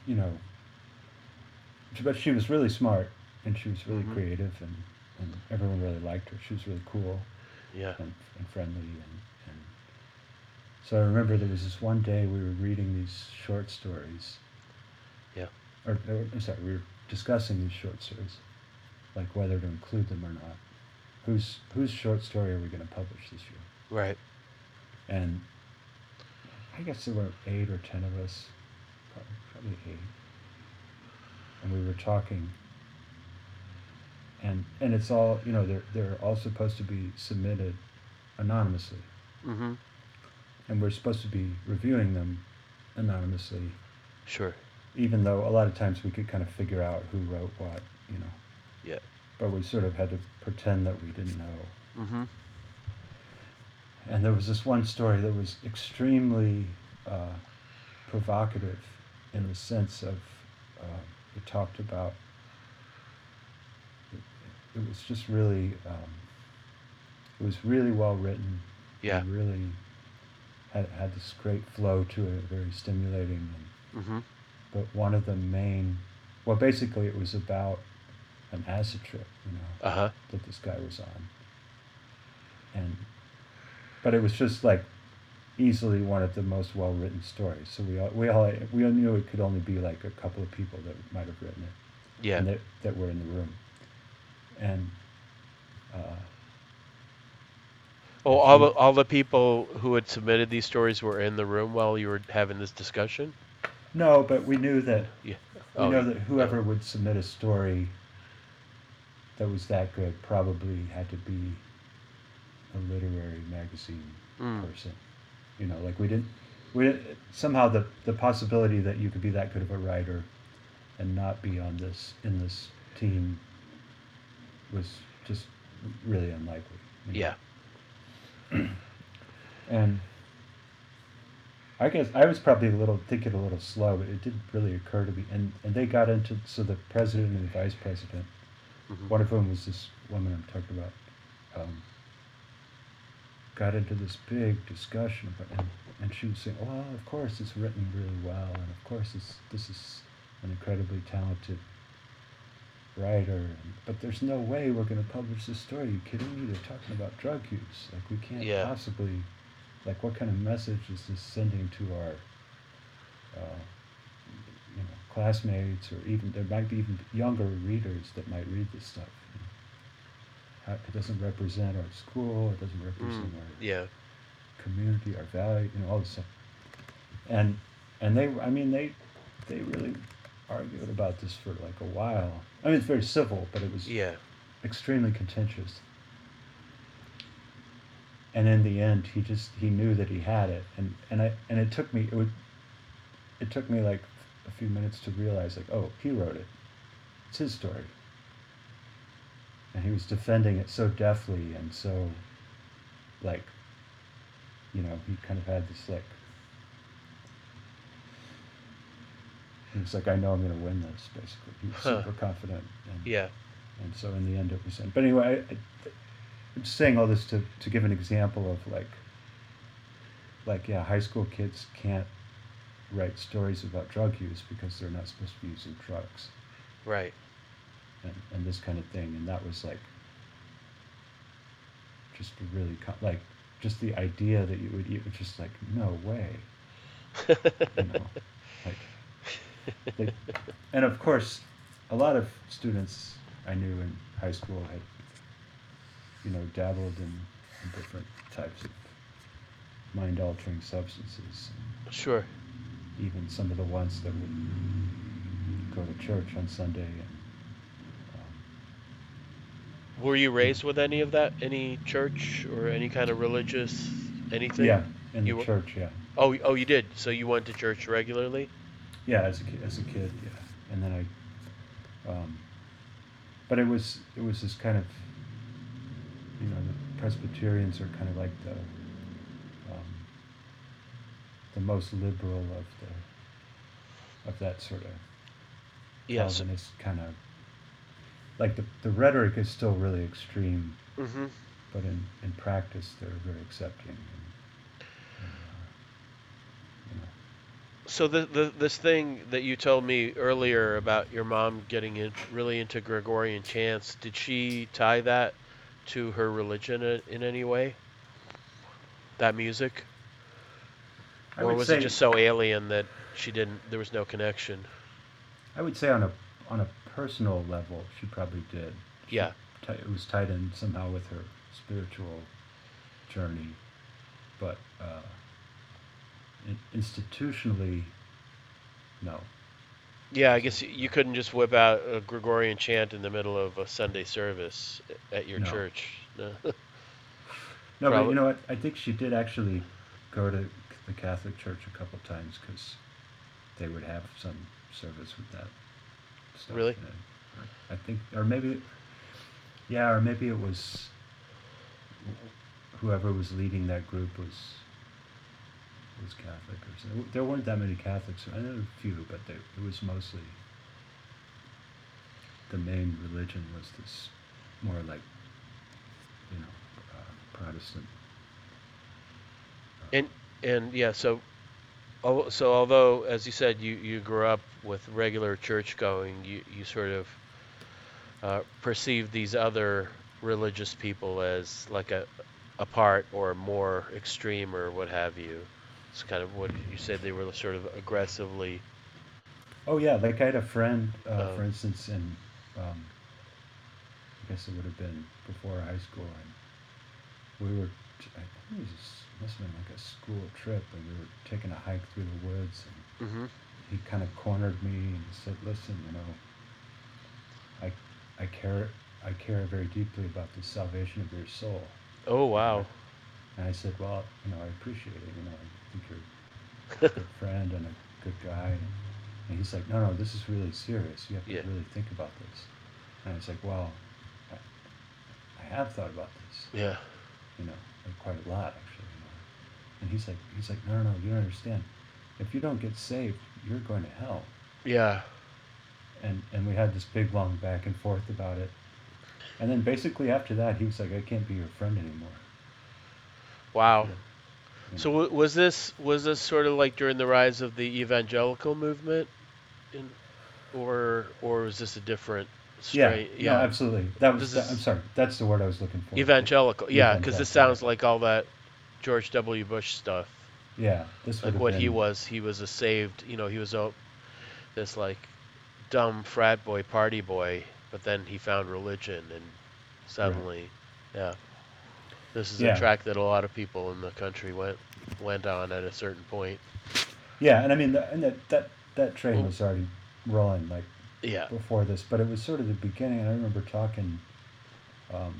you know, but she was really smart, and she was really creative, and everyone really liked her. She was really cool, and friendly. And so I remember there was this one day we were reading these short stories. Yeah. Or I'm sorry, we were discussing these short stories, like whether to include them or not. Whose short story are we going to publish this year? Right. And I guess there were 8 or 10 of us, probably 8, and we were talking. And it's all, you know, they're all supposed to be submitted anonymously. Mm-hmm. And we're supposed to be reviewing them anonymously. Sure. Even though a lot of times we could kind of figure out who wrote what, you know. Yeah. But we sort of had to pretend that we didn't know. Mm-hmm. And there was this one story that was extremely provocative in the sense of it talked about it was just really, it was really well written. Yeah. It really had this great flow to it, very stimulating. And, mm-hmm. But one of the main, well, basically it was about an acid trip, you know, uh-huh. that this guy was on. But it was just like easily one of the most well-written stories. So we all knew it could only be like a couple of people that might have written it. Yeah. And that were in the room. And. All the people who had submitted these stories were in the room while you were having this discussion? No, but we knew that that whoever would submit a story that was that good probably had to be a literary magazine person. You know, like we didn't somehow the possibility that you could be that good of a writer and not be in this team was just really unlikely. You know? Yeah. And I guess I was probably thinking a little slow, but it didn't really occur to me. And they got into, so the president and the vice president, mm-hmm. one of whom was this woman I'm talking about, got into this big discussion about, and she was saying, well, of course it's written really well, and of course this is an incredibly talented writer, but there's no way we're going to publish this story. Are you kidding me? They're talking about drug use. Like, we can't possibly, like, what kind of message is this sending to our, classmates, or even, there might be even younger readers that might read this stuff. You know? It doesn't represent our school, it doesn't represent our community, our value, you know, all this stuff. And they really argued about this for like a while. I mean, it's very civil, but it was extremely contentious. And in the end, he knew that he had it, and it took me like a few minutes to realize, like, oh, he wrote it. It's his story. And he was defending it so deftly and so, like, you know, he kind of had this like. It's like, I know I'm going to win this, basically. He was super confident. And so in the end, it was... But anyway, I'm just saying all this to give an example of, high school kids can't write stories about drug use because they're not supposed to be using drugs. Right. And this kind of thing. And that was, like, just really... Like, just the idea that you would... It was just like, no way. You know? Like... And of course, a lot of students I knew in high school had, you know, dabbled in different types of mind-altering substances. Sure. Even some of the ones that would go to church on Sunday. And were you raised with any of that? Any church or any kind of religious anything? Yeah, church. Yeah. Oh, you did. So you went to church regularly? Yeah, as a kid, yeah, and then I, but it was this kind of, you know, the Presbyterians are kind of like the most liberal of that sort of, Calvinist kind of, like the rhetoric is still really extreme, mm-hmm. but in practice they're very accepting. So this thing that you told me earlier about your mom getting really into Gregorian chants, did she tie that to her religion in any way? That music? Or was it just so alien that there was no connection? I would say on a personal level, she probably did. Yeah. It was tied in somehow with her spiritual journey, but... institutionally, no. Yeah, I guess you couldn't just whip out a Gregorian chant in the middle of a Sunday service at your church. No, no, but you know what? I think she did actually go to the Catholic Church a couple times because they would have some service with that stuff. Really? I think, or maybe it was whoever was leading that group was Catholic or something. There weren't that many Catholics. I know a few, but it was mostly the main religion was this more like, you know, Protestant. And yeah, so although, as you said, you grew up with regular church going, you sort of perceived these other religious people as like apart or more extreme or what have you. It's kind of what you said, they were sort of aggressively. Oh yeah, like I had a friend, for instance, in I guess it would have been before high school, and we were, I think it must have been like a school trip, and we were taking a hike through the woods, and mm-hmm. he kind of cornered me and said, "Listen, you know, I care very deeply about the salvation of your soul." Oh wow! And I said, "Well, you know, I appreciate it. You know, I think you're a good friend and a good guy." And he's like, no, this is really serious. You have to really think about this. And I was like, well, I have thought about this. Yeah. You know, like quite a lot, actually. You know. And he's like, no, you don't understand. If you don't get saved, you're going to hell. Yeah. And we had this big, long back and forth about it. And then basically after that, he was like, I can't be your friend anymore. Wow. Yeah. So was this sort of like during the rise of the evangelical movement, or was this a different? Straight, yeah, no, absolutely. I'm sorry, that's the word I was looking for. Evangelical, yeah, because this sounds like all that George W. Bush stuff. Yeah, this like what been. He was a saved, you know, he was this like dumb frat boy, party boy, but then he found religion and suddenly, right. Yeah. This is a track that a lot of people in the country went on at a certain point. Yeah, and I mean, that train was already rolling before this, but it was sort of the beginning. I remember talking, you know,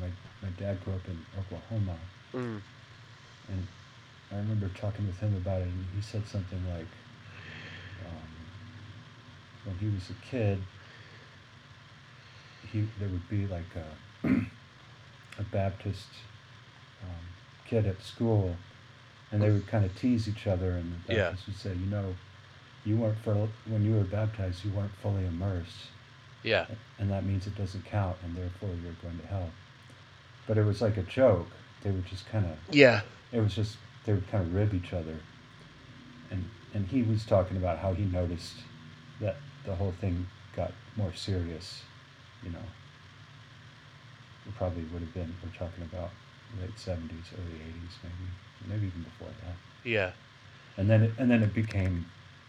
my dad grew up in Oklahoma, and I remember talking with him about it, and he said something like, when he was a kid, there would be like a Baptist kid at school, and they would kind of tease each other, and the Baptist would say, you know, you weren't when you were baptized, you weren't fully immersed. Yeah. And that means it doesn't count, and therefore you're going to hell. But it was like a joke. They would just kind of they would kind of rib each other, and he was talking about how he noticed that the whole thing got more serious, you know. It probably would have been, we're talking about late 70s, early 80s, maybe even before that. Yeah. And then it became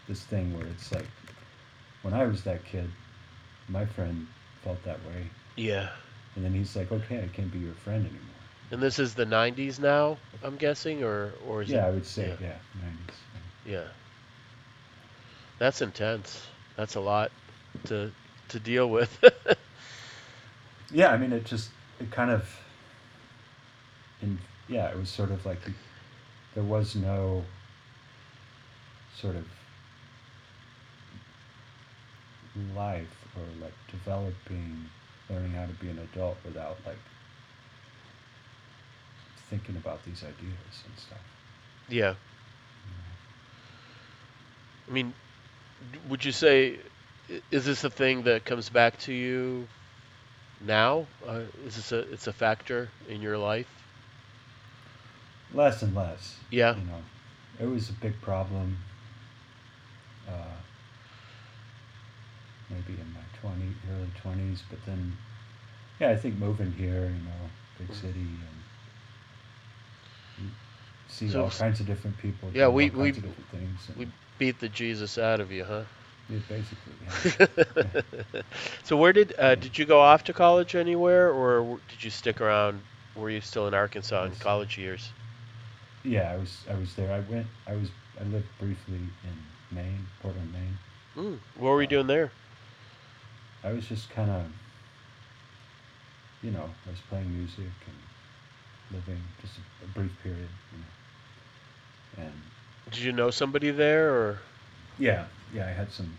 this thing where it's like, when I was that kid, my friend felt that way. Yeah. And then he's like, okay, I can't be your friend anymore. And this is the 90s now, I'm guessing, or is it? Yeah, I would say, 90s. Yeah. That's intense. That's a lot to deal with. Yeah, I mean, it was sort of like there was no sort of life or like learning how to be an adult without like thinking about these ideas and stuff. Yeah. You know? I mean, would you say, is this a thing that comes back to you now? It's a factor in your life? Less and less. Yeah. You know, it was a big problem. Maybe in my early 20s, but then, yeah, I think moving here, you know, big city, and see all kinds of different people. Yeah, we different things. We beat the Jesus out of you, huh? Yeah, basically. Yeah. So where did you go off to college anywhere, or did you stick around? Were you still in Arkansas in college years? Yeah, I was there. I lived briefly in Maine, Portland, Maine. What were you doing there? I was just kind of, you know, I was playing music and living just a brief period. You know. And did you know somebody there, or? Yeah, I had some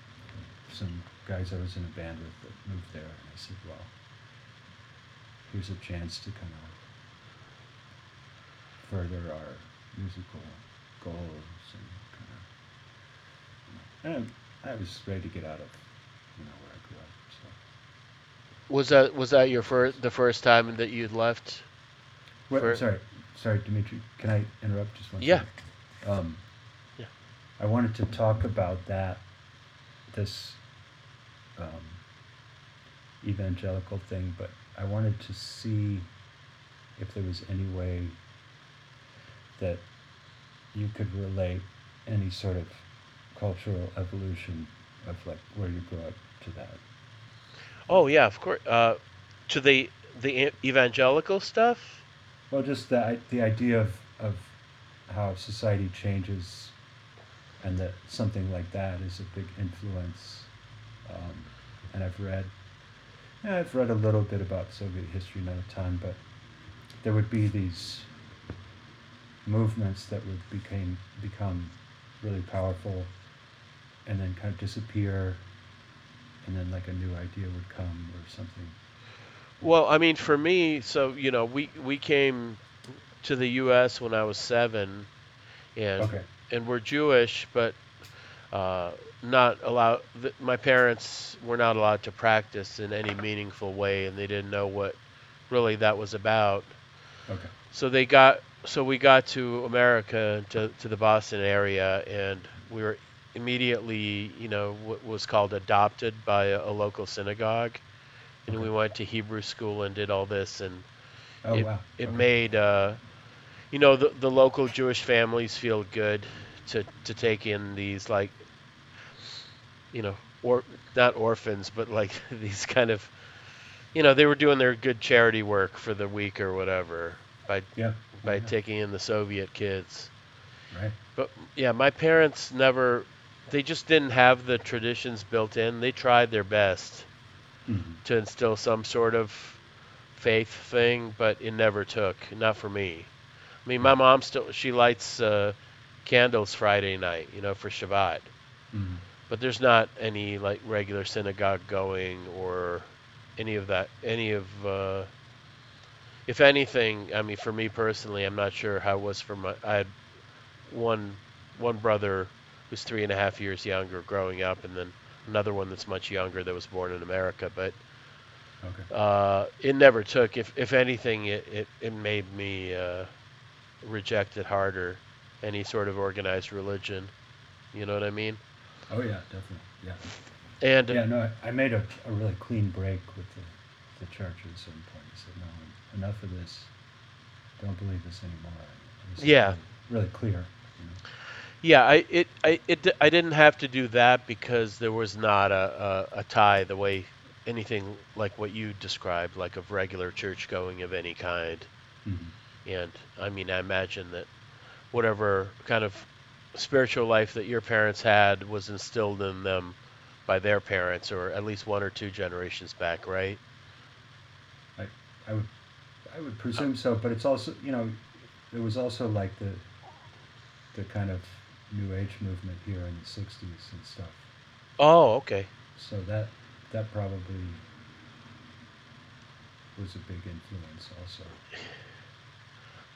guys I was in a band with that moved there, and I said, well, here's a chance to kind of further our musical goals, and kind of, you know, and I was ready to get out of, you know, where I grew up. So. Was that your the first time that you'd left? Sorry, Dimitri. Can I interrupt just one second? Yeah. I wanted to talk about that, this evangelical thing, but I wanted to see if there was any way that you could relate any sort of cultural evolution of like where you grew up to that. Oh yeah, of course. To the evangelical stuff. Well, just the idea of how society changes, and that something like that is a big influence. And I've read a little bit about Soviet history, not a ton, but there would be these movements that would become really powerful, and then kind of disappear, and then like a new idea would come or something. Well, I mean, for me, so, you know, we came to the U.S. when I was 7, and okay. And we're Jewish, but my parents were not allowed to practice in any meaningful way, and they didn't know what really that was about. Okay. So we got to America, to the Boston area, and we were immediately, you know, what was called adopted by a local synagogue. And we went to Hebrew school and did all this, and made you know, the local Jewish families feel good to take in these, like, you know, or not orphans, but like these kind of, you know, they were doing their good charity work for the week or whatever by taking in the Soviet kids. Right. But yeah, my parents they just didn't have the traditions built in. They tried their best. Mm-hmm. To instill some sort of faith thing, but it never took. Not for me. I mean, my mom she lights candles Friday night, you know, for Shabbat. Mm-hmm. But there's not any like regular synagogue going or any of that. If anything, I mean, for me personally, I'm not sure how it was for I had one brother who's 3.5 years younger growing up, and then another one that's much younger that was born in America, but it never took. If anything, it made me reject it harder, any sort of organized religion. You know what I mean? Oh yeah, definitely. Yeah. And I made a really clean break with the church at some point. I said, no, enough of this. Don't believe this anymore. Yeah. Really clear. You know? Yeah, I didn't have to do that because there was not a tie the way anything like what you described, like of regular church going of any kind. Mm-hmm. And I mean, I imagine that whatever kind of spiritual life that your parents had was instilled in them by their parents, or at least one or two generations back, right? I would presume so, but it's also, you know, there was also like the kind of New Age movement here in the 60s and stuff. Oh, okay. So that probably was a big influence also.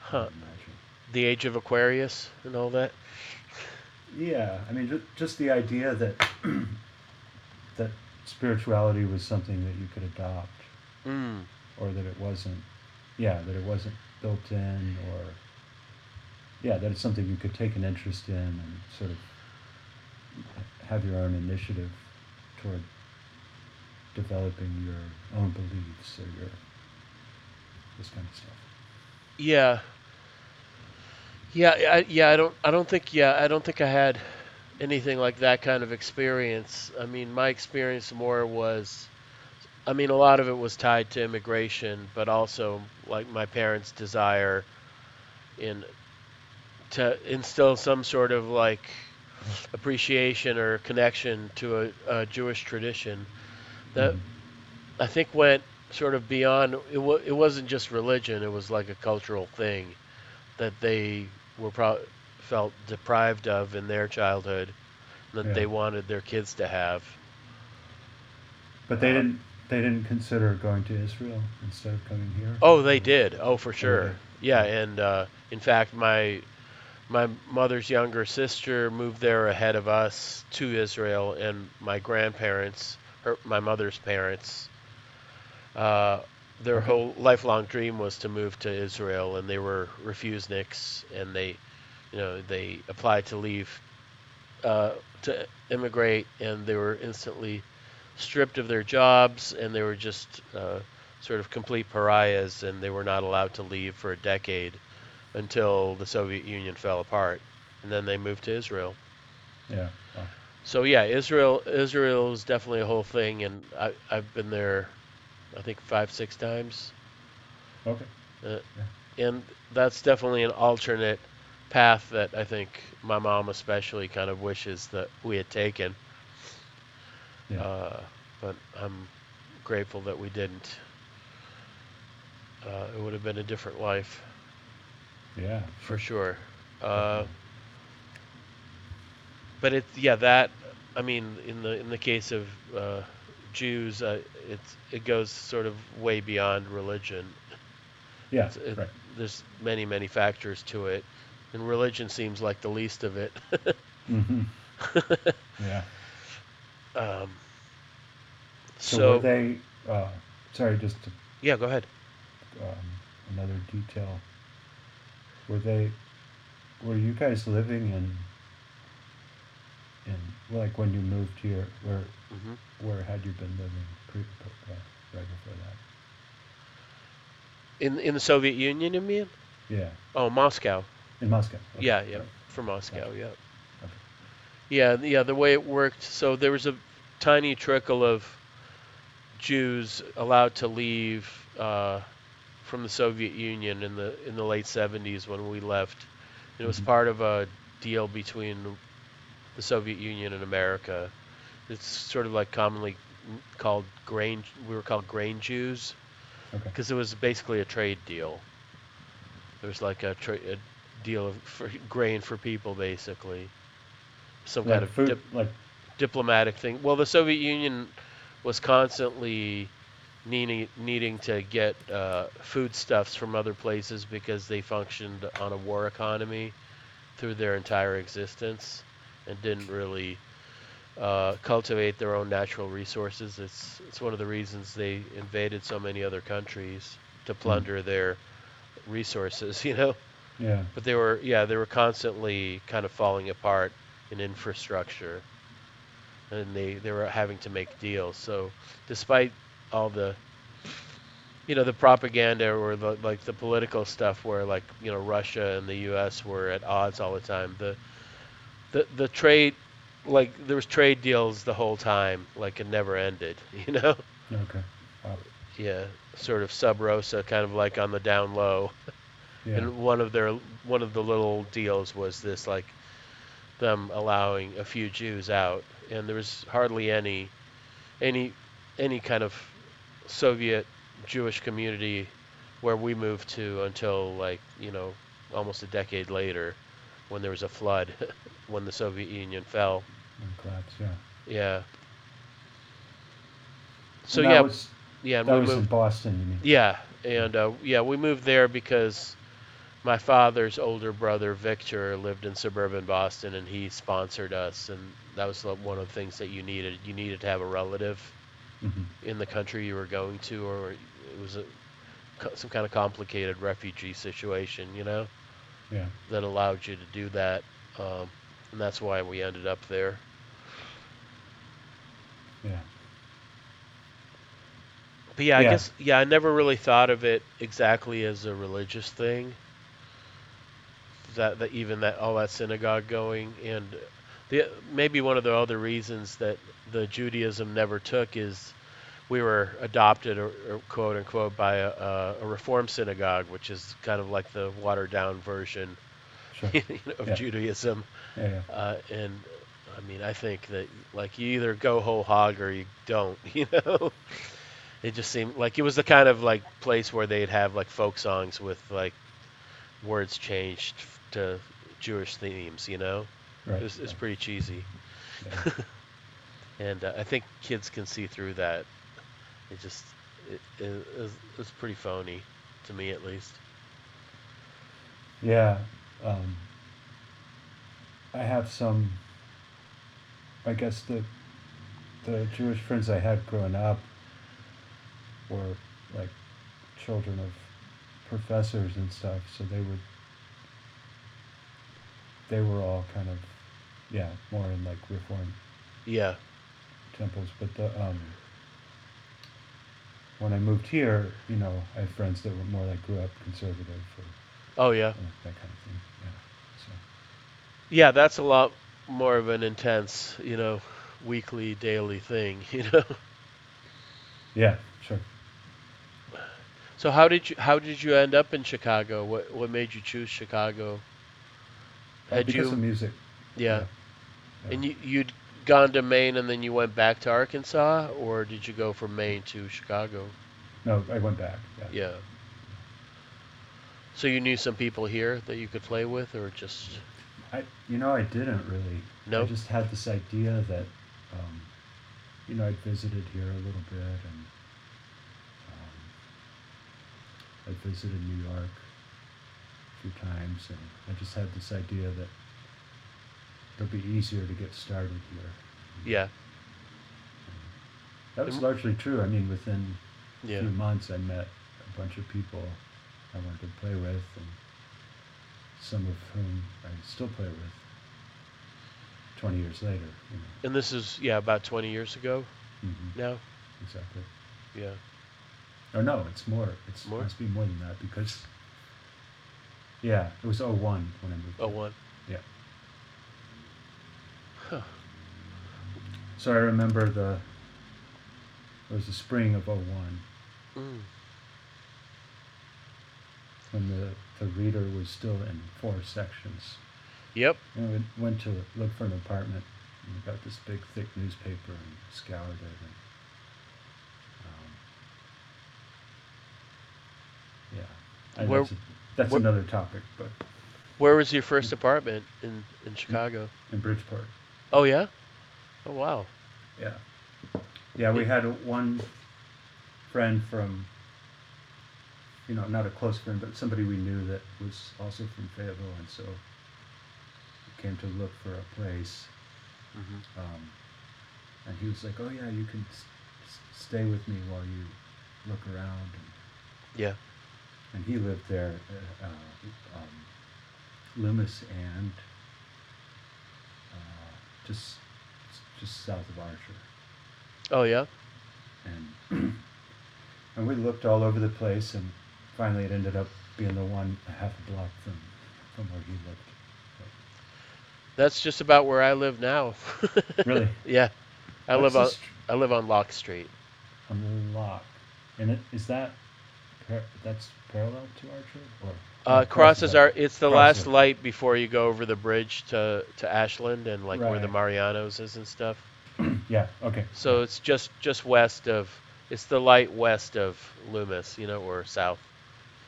Huh. The Age of Aquarius and all that? Yeah, I mean, just the idea that that spirituality was something that you could adopt, or that it wasn't, that it wasn't built in, or... Yeah, that it's something you could take an interest in and sort of have your own initiative toward developing your own beliefs or your this kind of stuff. Yeah. I don't think I had anything like that kind of experience. I mean, my experience more was, I mean, a lot of it was tied to immigration, but also like my parents' desire to instill some sort of like appreciation or connection to a Jewish tradition that I think went sort of beyond, it wasn't just religion, it was like a cultural thing that they were felt deprived of in their childhood that they wanted their kids to have. But they didn't consider going to Israel instead of coming here? Oh, they did. Oh, for sure. Okay. Yeah, and in fact, my mother's younger sister moved there ahead of us to Israel, and my grandparents, my mother's parents, Their whole lifelong dream was to move to Israel, and they were refuseniks, and they applied to leave, to immigrate, and they were instantly stripped of their jobs, and they were just sort of complete pariahs, and they were not allowed to leave for a decade until the Soviet Union fell apart, and then they moved to Israel. Yeah. Wow. So yeah, Israel is definitely a whole thing, and I've been there, I think 5-6 times. Okay. And that's definitely an alternate path that I think my mom especially kind of wishes that we had taken. Yeah. But I'm grateful that we didn't. It would have been a different life. Yeah. For sure. But it's, yeah, that, I mean, in the case of Jews, it goes sort of way beyond religion. Yeah, right. There's many, many factors to it, and religion seems like the least of it. Mm-hmm. Yeah. So were they? Sorry, just to, yeah, go ahead. Another detail. Were you guys living in like when you moved here? Where? Mm-hmm. Where had you been living right before that? In the Soviet Union, you mean? Yeah. Oh, Moscow. In Moscow. Okay. Yeah, yeah, right. From Moscow, gotcha. Yeah. Okay. Yeah, the way it worked, so there was a tiny trickle of Jews allowed to leave from the Soviet Union in the late 70s when we left. It was part of a deal between the Soviet Union and America. It's sort of like commonly called grain Jews, because okay. It was basically a trade deal. There was like a deal for grain for people, basically. Some like kind of food, like diplomatic thing. Well, the Soviet Union was constantly needing to get foodstuffs from other places because they functioned on a war economy through their entire existence and didn't really cultivate their own natural resources. It's one of the reasons they invaded so many other countries, to plunder their resources, you know. Yeah. But they were constantly kind of falling apart in infrastructure, and they were having to make deals. So despite all the, you know, the propaganda or the political stuff where, like, you know, Russia and the U.S. were at odds all the time, the trade. Like, there was trade deals the whole time. Like, it never ended, you know? Okay. Wow. Yeah, sort of sub rosa, kind of like on the down low. Yeah. And one of the little deals was this, like, them allowing a few Jews out, and there was hardly any kind of Soviet Jewish community where we moved to until, like, you know, almost a decade later, when there was a flood, when the Soviet Union fell. Yeah. Yeah. So yeah, we moved in Boston, you mean? Yeah, and we moved there because my father's older brother Victor lived in suburban Boston, and he sponsored us, and that was one of the things that you needed. You needed to have a relative in the country you were going to, or it was some kind of complicated refugee situation, you know. Yeah. That allowed you to do that, and that's why we ended up there. Yeah. But yeah, I guess I never really thought of it exactly as a religious thing. That all that synagogue going, and maybe one of the other reasons that the Judaism never took is we were adopted, or quote unquote, by a Reform synagogue, which is kind of like the watered down version, sure, you know, of, yeah, Judaism. Yeah, yeah. And I mean, I think that, like, you either go whole hog or you don't, you know. It just seemed like it was the kind of, like, place where they'd have, like, folk songs with, like, words changed to Jewish themes, you know. Right. It was pretty cheesy. Yeah. And I think kids can see through that. It just, it was pretty phony, to me at least. Yeah. I have some, I guess the Jewish friends I had growing up were like children of professors and stuff, so they were all kind of, yeah, more in like Reformed, yeah, temples. But the when I moved here, you know, I have friends that were more like grew up conservative. Oh yeah, that kind of thing. Yeah. So. Yeah, that's a lot more of an intense, you know, weekly, daily thing, you know. Yeah, sure. So how did you end up in Chicago? What made you choose Chicago? Because of music. Yeah. Yeah. And you'd gone to Maine and then you went back to Arkansas, or did you go from Maine to Chicago? No, I went back. Yeah. So you knew some people here that you could play with, or just? I didn't really. No. I just had this idea that, I'd visited here a little bit, and I visited New York a few times, and I just had this idea that it'll be easier to get started here. Yeah. That was largely true. I mean, within a few months, I met a bunch of people I wanted to play with, and some of whom I still play with 20 years later. You know. And this is, about 20 years ago now? Exactly. Yeah. Or no, it's more. It must be more than that, because, it was 01 when I moved. 01? Yeah. Huh. So I remember it was the spring of 01. Mm. When the reader was still in 4 sections. Yep. And we went to look for an apartment, and we got this big, thick newspaper and scoured it. And, that's another topic. But where was your first apartment in Chicago? In Bridgeport. Oh, yeah? Oh, wow. Yeah. Yeah, we had one friend from... You know, not a close friend, but somebody we knew that was also from Fayetteville, and so we came to look for a place. Mm-hmm. And he was like, "Oh yeah, you can stay with me while you look around." And he lived there, Loomis, and just south of Archer. Oh yeah. And we looked all over the place, and finally, it ended up being the one a half a block from where he lived. That's just about where I live now. Really? Yeah, I live on Lock Street. On Lock, and that's parallel to Archer, or crosses our. It's the last light before you go over the bridge to Ashland and where the Marianos is and stuff. Yeah. Okay. So it's just west of. It's the light west of Loomis, or south.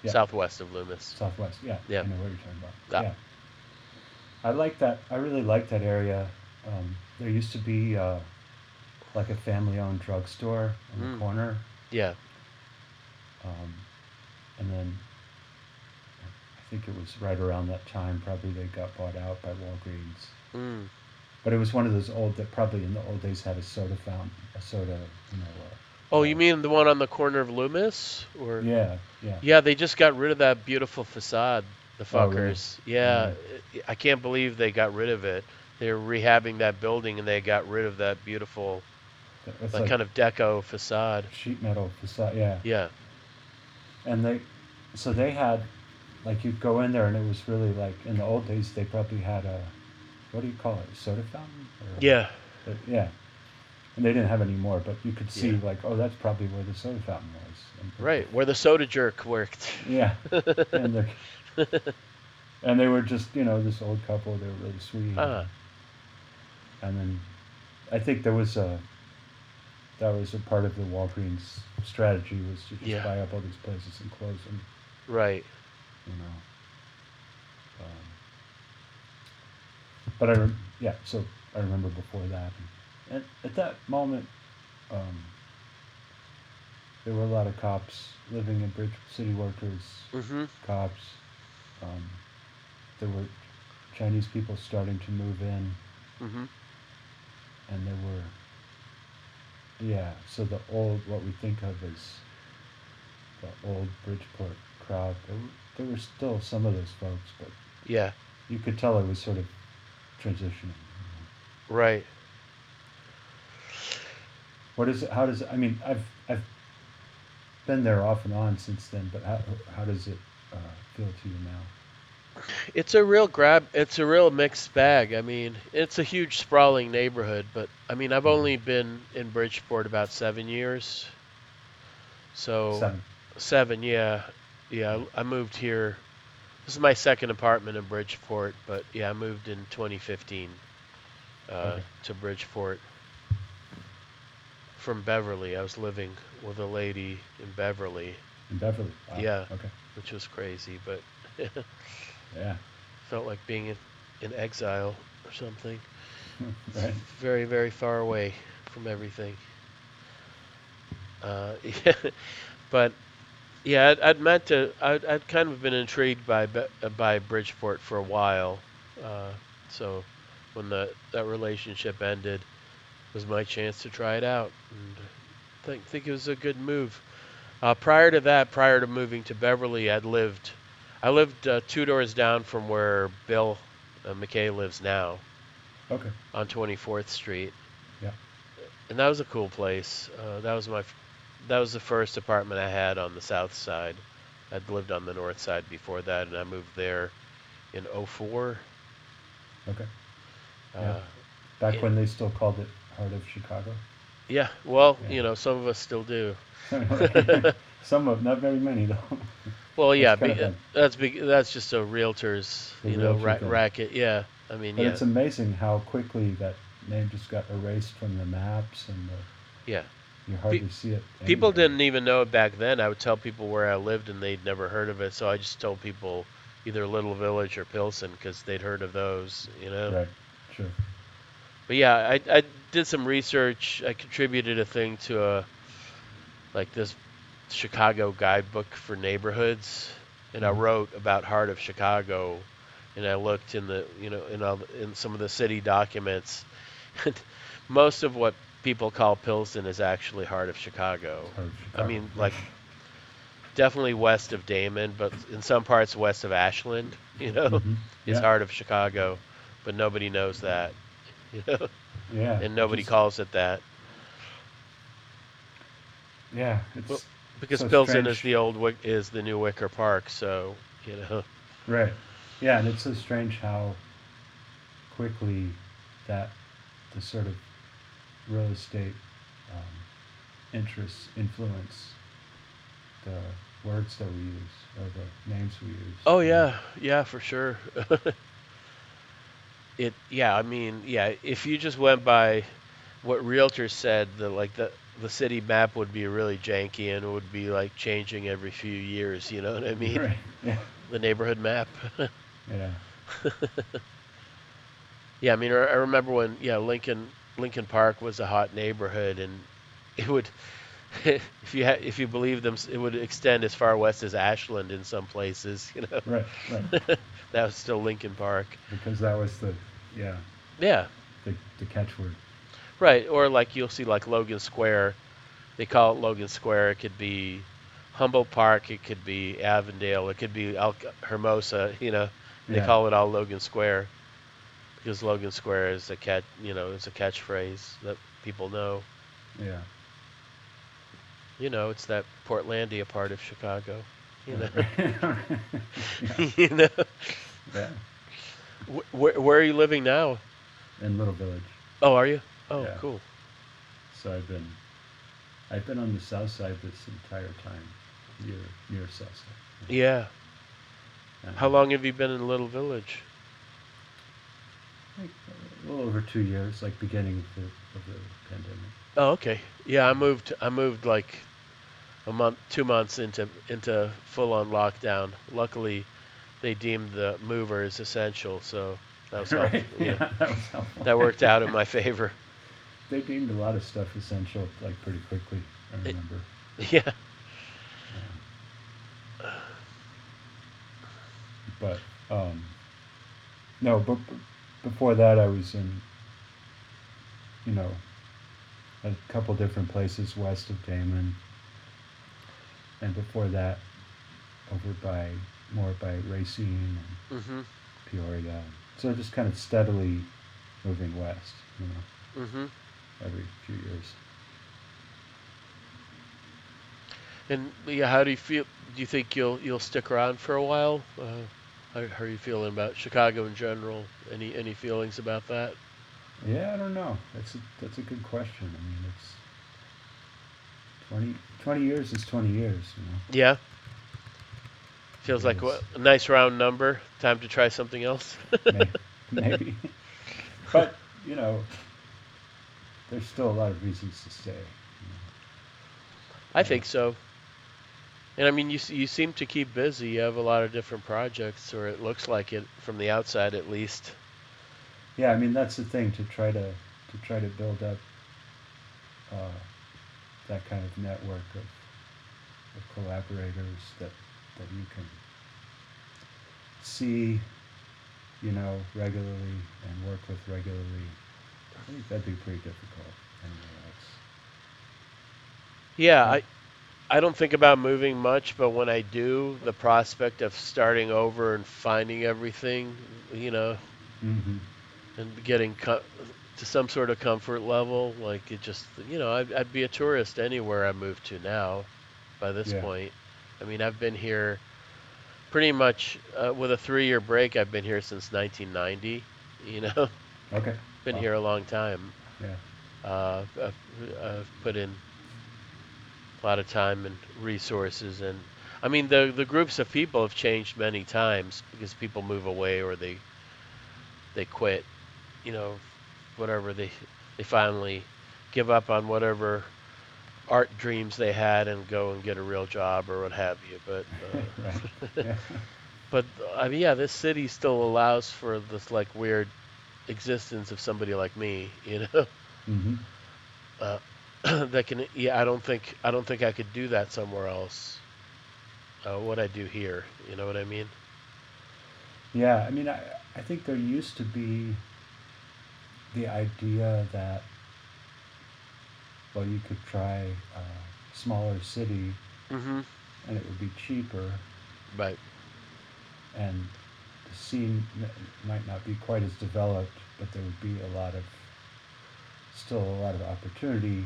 Yeah. Southwest of Loomis. Southwest, yeah. I know what you're talking about. Yeah. I like that. I really like that area. There used to be a family-owned drugstore on the corner. Yeah. And then I think it was right around that time. Probably they got bought out by Walgreens. Mm. But it was one of those old that probably in the old days had a soda fountain, Oh, you mean the one on the corner of Loomis? Or yeah. Yeah, they just got rid of that beautiful facade, the fuckers. Oh, really? Yeah, right. I can't believe they got rid of it. They're rehabbing that building, and they got rid of that beautiful, like kind of deco facade. Sheet metal facade, yeah. Yeah. And they had, you'd go in there, and it was really in the old days, they probably had a, what do you call it, soda fountain? Yeah. Yeah. And they didn't have any more, but you could see, that's probably where the soda fountain was. Right, where the soda jerk worked. Yeah. And they were just, this old couple, they were really sweet. Uh-huh. And then I think that was a part of the Walgreens strategy was to just buy up all these places and close them. Right. But I remember before that. And at that moment, there were a lot of cops living in Bridgeport, city workers, cops. There were Chinese people starting to move in. Mm-hmm. And there were, so the old, what we think of as the old Bridgeport crowd. There were still some of those folks, but yeah, you could tell it was sort of transitioning. You know? Right. What is it? How does it, I mean? I've been there off and on since then, but how does it feel to you now? It's a real grab. It's a real mixed bag. I mean, it's a huge sprawling neighborhood, but I mean, I've only been in Bridgeport about 7 years. So seven, yeah. I moved here. This is my second apartment in Bridgeport, but yeah, I moved in 2015 okay. to Bridgeport. From Beverly. I was living with a lady in Beverly. In Beverly? Wow. Yeah. Okay. Which was crazy, but yeah. Felt like being in exile or something. Right. Very, very far away from everything. Yeah. But yeah, I'd kind of been intrigued by Bridgeport for a while. So when that relationship ended, was my chance to try it out, and think it was a good move. Prior to moving to Beverly, I lived two doors down from where Bill McKay lives now. Okay. On 24th Street. Yeah. And that was a cool place. That was the first apartment I had on the south side. I'd lived on the north side before that, and I moved there in 2004. Okay. Yeah. Back when they still called it Heart of Chicago? Yeah, well, yeah. You know, some of us still do. Some of, not very many, though. Well, yeah, that's just a realtor's, the you know, racket. Yeah, I mean, but yeah. It's amazing how quickly that name just got erased from the maps and the... Yeah. You hardly see it. Anywhere. People didn't even know it back then. I would tell people where I lived and they'd never heard of it, so I just told people either Little Village or Pilsen because they'd heard of those, you know? Right, sure. But yeah, I did some research. I contributed a thing to this Chicago guidebook for neighborhoods, and I wrote about Heart of Chicago, and I looked in the in some of the city documents. Most of what people call Pilsen is actually Heart of Chicago. I mean, like definitely west of Damon, but in some parts west of Ashland, mm-hmm. Yeah. It's Heart of Chicago, but nobody knows that. You know? Yeah, and nobody calls it that. Yeah, it's because so Pilsen strange. Is the new Wicker Park, so Right, yeah, and it's so strange how quickly that the sort of real estate interests influence the words that we use or the names we use. Oh yeah, for sure. If you just went by what realtors said, the city map would be really janky and it would be like changing every few years, you know what I mean? Right. Yeah. The neighborhood map. Yeah. Yeah, I mean, I remember when Lincoln Park was a hot neighborhood, and it would, if you believe them, it would extend as far west as Ashland in some places, Right. That was still Lincoln Park. Because that was the the catchword. Right, or you'll see Logan Square. They call it Logan Square. It could be Humboldt Park. It could be Avondale. It could be Hermosa, They call it all Logan Square because Logan Square is it's a catchphrase that people know. Yeah. It's that Portlandia part of Chicago. Yeah. Where are you living now? In Little Village. Oh, are you? Oh, yeah. Cool. So I've been on the south side this entire time, near south side. Yeah. How long have you been in Little Village? A little over 2 years, beginning of the pandemic. Oh, okay. Yeah, I moved 1 month, 2 months into full-on lockdown. Luckily, they deemed the mover as essential, so that was helpful. Right? Yeah, that was helpful. That worked out in my favor. They deemed a lot of stuff essential, pretty quickly, I remember. Yeah. But, no, but before that I was in, a couple different places west of Damon. and before that, over by more by Racine and Peoria. So just kind of steadily moving west, you know, every few years. And yeah, how do you feel? Do you think you'll stick around for a while? How are you feeling about Chicago in general? Any feelings about that? Yeah, I don't know. That's a good question. I mean, it's 20 years is 20 years, you know. Yeah. Feels like a nice round number. Time to try something else. Maybe. But, you know, there's still a lot of reasons to stay. You know. I think so. And I mean, you seem to keep busy. You have a lot of different projects, or it looks like it from the outside at least. Yeah, I mean, that's the thing, to try to build up that kind of network of collaborators that you can see, you know, regularly and work with regularly. I think that'd be pretty difficult anywhere else. Yeah, I don't think about moving much, but when I do, the prospect of starting over and finding everything, you know, and getting to some sort of comfort level, like it just, you know, I'd be a tourist anywhere I move to now by this point. I mean, I've been here pretty much with a 3-year break. I've been here since 1990, you know. Okay. Been here a long time. Yeah. I've put in a lot of time and resources, and I mean the groups of people have changed many times because people move away or they quit, you know, whatever they finally give up on whatever art dreams they had and go and get a real job or what have you, but but I mean, yeah, this city still allows for this like weird existence of somebody like me, you know. That can, yeah, I don't think I could do that somewhere else, what I do here, you know what I mean? Yeah, I mean, I think there used to be the idea that, well, you could try a smaller city, and it would be cheaper. Right. And the scene might not be quite as developed, but there would be still a lot of opportunity.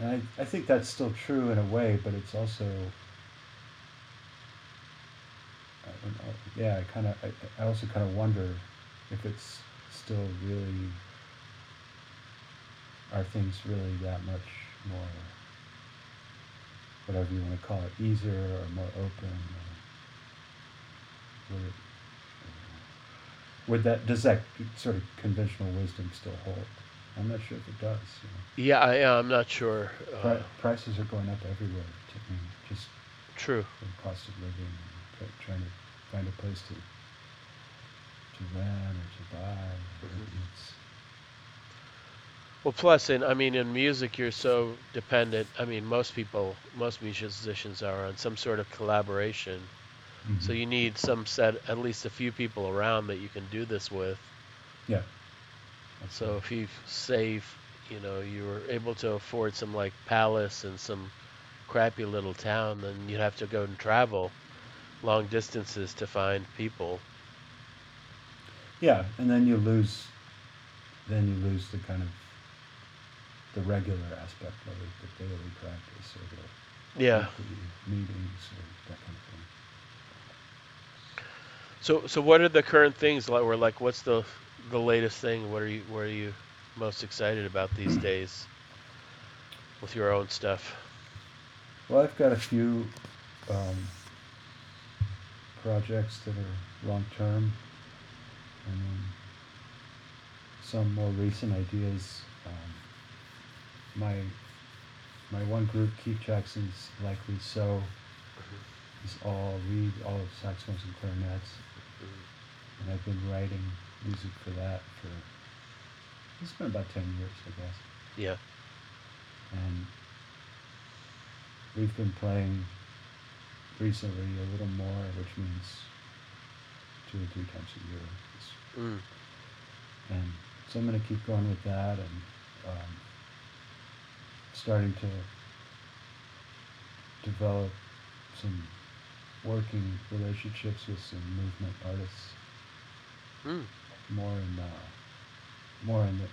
And I think that's still true in a way, but it's also, I don't know, yeah, I also kind of wonder if it's still really, are things really that much more, whatever you want to call it, easier or more open? Or does that sort of conventional wisdom still hold? I'm not sure if it does. You know. Yeah, I'm not sure. Prices are going up everywhere. I mean, just true. The cost of living, and trying to find a place to rent or to buy. Well, plus, in music, you're so dependent. I mean, most musicians are on some sort of collaboration. So you need at least a few people around that you can do this with. Yeah. That's so right. If you save, you know, you were able to afford some like palace in some crappy little town, then you'd have to go and travel long distances to find people. Yeah, and then you lose the kind of the regular aspect of it, the daily practice or the meetings or that kind of thing. So what are the current things like? Or like, what's the latest thing? What are you most excited about these days with your own stuff? Well, I've got a few projects that are long term, and some more recent ideas. My one group, Keith Jackson's Likely So, is all reed, all of saxophones and clarinets. And I've been writing music for that for, it's been about 10 years, I guess. Yeah. And we've been playing recently a little more, which means 2 or 3 times a year. And so I'm going to keep going with that, and starting to develop some working relationships with some movement artists, more in the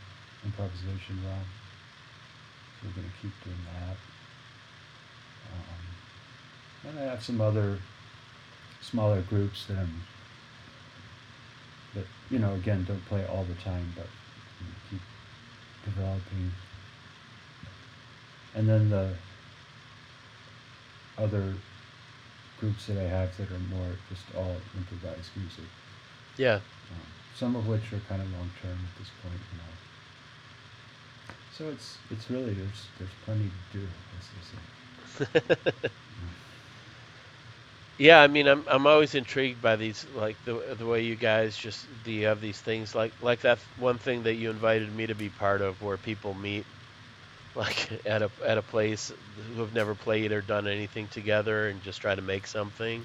improvisation realm. So we're going to keep doing that. And I have some other smaller groups that you know, again, don't play all the time, but you know, keep developing. And then the other groups that I have that are more just all improvised music. Yeah. Some of which are kind of long term at this point, you know. So it's really there's plenty to do, as they say. Yeah, I mean, I'm always intrigued by these, like the way you guys just you have these things like that one thing that you invited me to be part of, where people meet like at a place who have never played or done anything together and just try to make something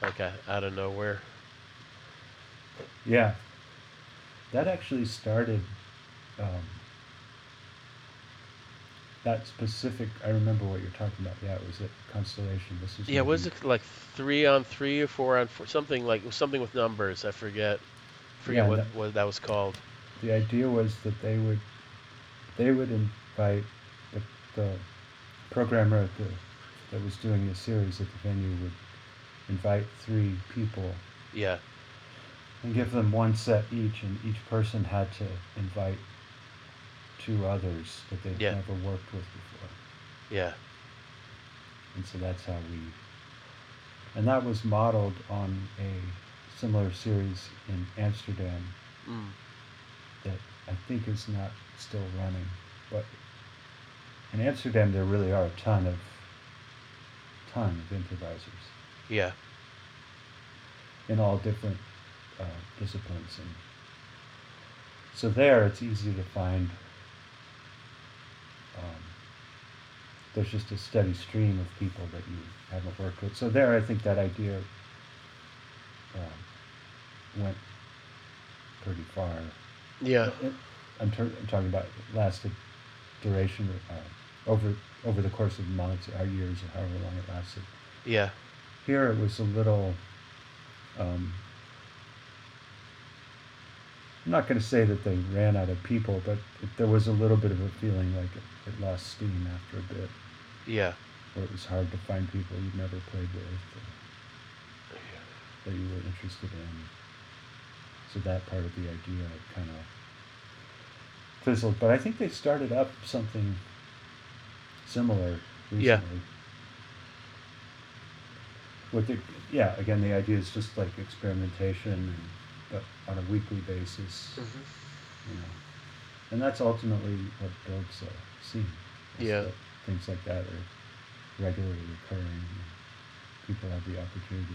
like out of nowhere. Yeah, that actually started. That specific, I remember what you're talking about. Yeah, it was at Constellation. This is was it like 3-on-3 or 4-on-4, something with numbers? I forget what that was called. The idea was that they would invite the programmer that was doing the series at the venue would invite 3 people. Yeah. And give them one set each, and each person had to invite 2 others that they've never worked with before. Yeah. And so that's how and that was modeled on a similar series in Amsterdam that I think is not still running. But in Amsterdam, there really are a ton of improvisers. Yeah. In all different disciplines. And so there, it's easy to find. There's just a steady stream of people that you haven't worked with. So there, I think that idea went pretty far. Yeah. I'm talking about it lasted duration over the course of months or years or however long it lasted. Yeah. Here it was a little. I'm not going to say that they ran out of people, but there was a little bit of a feeling like it lost steam after a bit. Yeah. Where it was hard to find people you'd never played with that you were interested in. So that part of the idea kind of fizzled. But I think they started up something similar recently. Yeah. Again, the idea is just like experimentation but on a weekly basis, you know, and that's ultimately what builds a scene. Yeah, things like that are regularly recurring. And people have the opportunity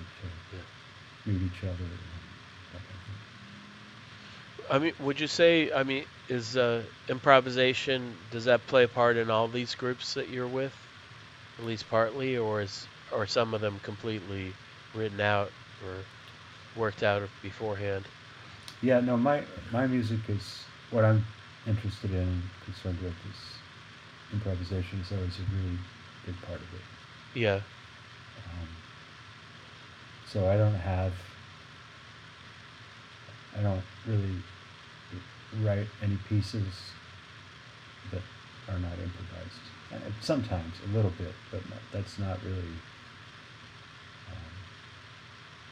to meet each other. And that kind of thing. I mean, would you say? I mean, is improvisation? Does that play a part in all these groups that you're with, at least partly, or some of them completely written out or worked out beforehand? Yeah, no, my music is what I'm interested in and concerned with is improvisation is always a really big part of it. Yeah. So I don't really write any pieces that are not improvised. Sometimes, a little bit, but that's not really.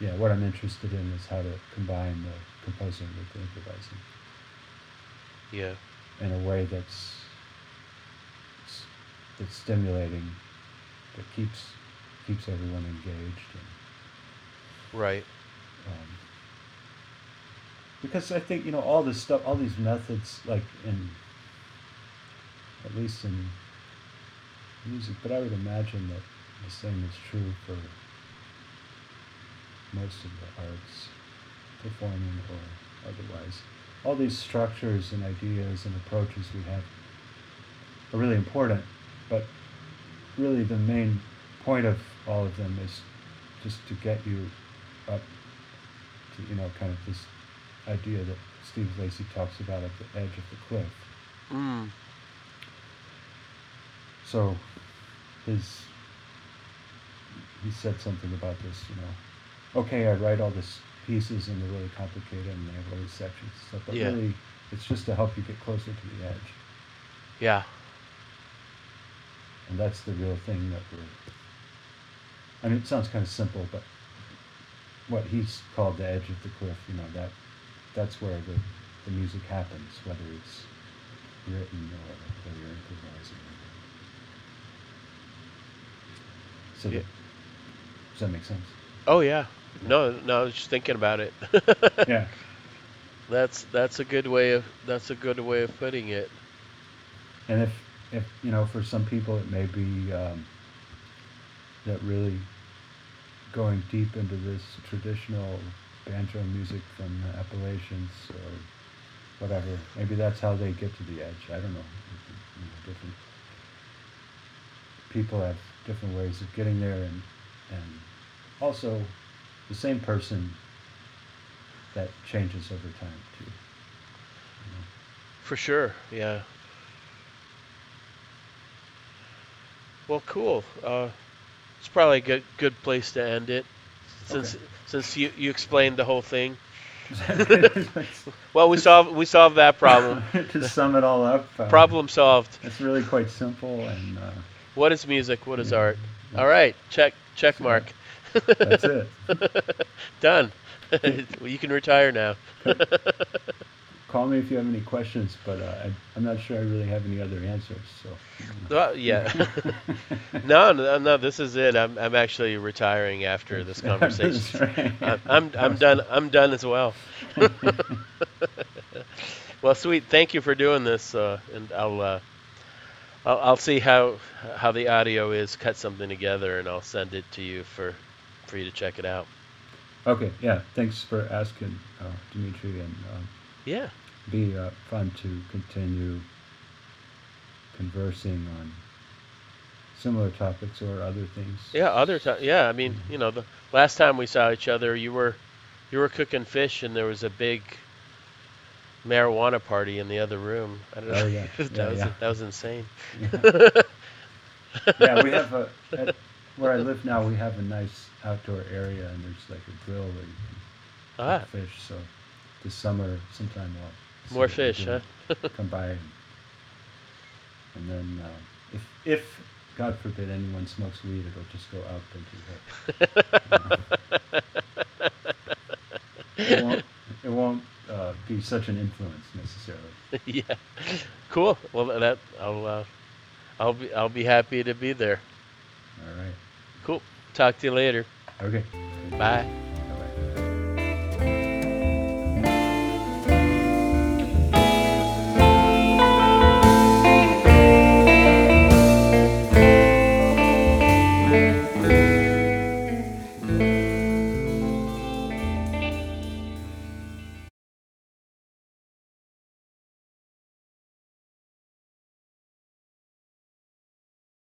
Yeah, what I'm interested in is how to combine the composing with the improvising. Yeah. In a way that's stimulating, that keeps everyone engaged. And, right. Because I think, you know, all this stuff, all these methods, like at least in music, but I would imagine that the same is true for most of the arts, performing or otherwise. All these structures and ideas and approaches we have are really important, but really the main point of all of them is just to get you up to, you know, kind of this idea that Steve Lacy talks about at the edge of the cliff. So his he said something about this, you know, okay, I write all these pieces and they're really complicated and they have all these sections and stuff, but yeah, really it's just to help you get closer to the edge. Yeah. And that's the real thing that we're, I mean, it sounds kind of simple, but what he's called the edge of the cliff, you know, that's where the music happens, whether it's written or whether you're improvising. So yeah. Does that make sense? Oh yeah. No, I was just thinking about it. Yeah. That's a good way of putting it. And if you know, for some people it may be that really going deep into this traditional banjo music from the Appalachians or whatever, maybe that's how they get to the edge. I don't know. Different people have different ways of getting there, and also the same person, that changes over time too. You know? For sure, yeah. Well, cool. It's probably a good place to end it, since you explained the whole thing. Well, we solved that problem. To sum it all up. Problem solved. It's really quite simple. And what is music? What is art? Yeah. All right, check mark. That's it. Done. You can retire now. Call me if you have any questions, but I'm not sure I really have any other answers. So. Yeah. No. This is it. I'm actually retiring after this conversation. Right. I'm done. I'm done as well. Well, sweet. Thank you for doing this, and I'll see how the audio is. Cut something together, and I'll send it to you for you to check it out. Okay. Yeah. Thanks for asking, Dimitri, and. Yeah. Be fun to continue conversing on similar topics or other things. Yeah, I mean, you know, the last time we saw each other, you were cooking fish, and there was a big marijuana party in the other room. I don't know. Yeah. That was insane. Yeah. Yeah, we have at where I live now, we have a nice outdoor area, and there's like a grill where you can cook fish. So. This summer, sometime more fish, huh? Come by, and then if God forbid anyone smokes weed, it'll just go up into the. It won't be such an influence necessarily. Yeah, cool. Well, that I'll be happy to be there. All right. Cool. Talk to you later. Okay. Bye.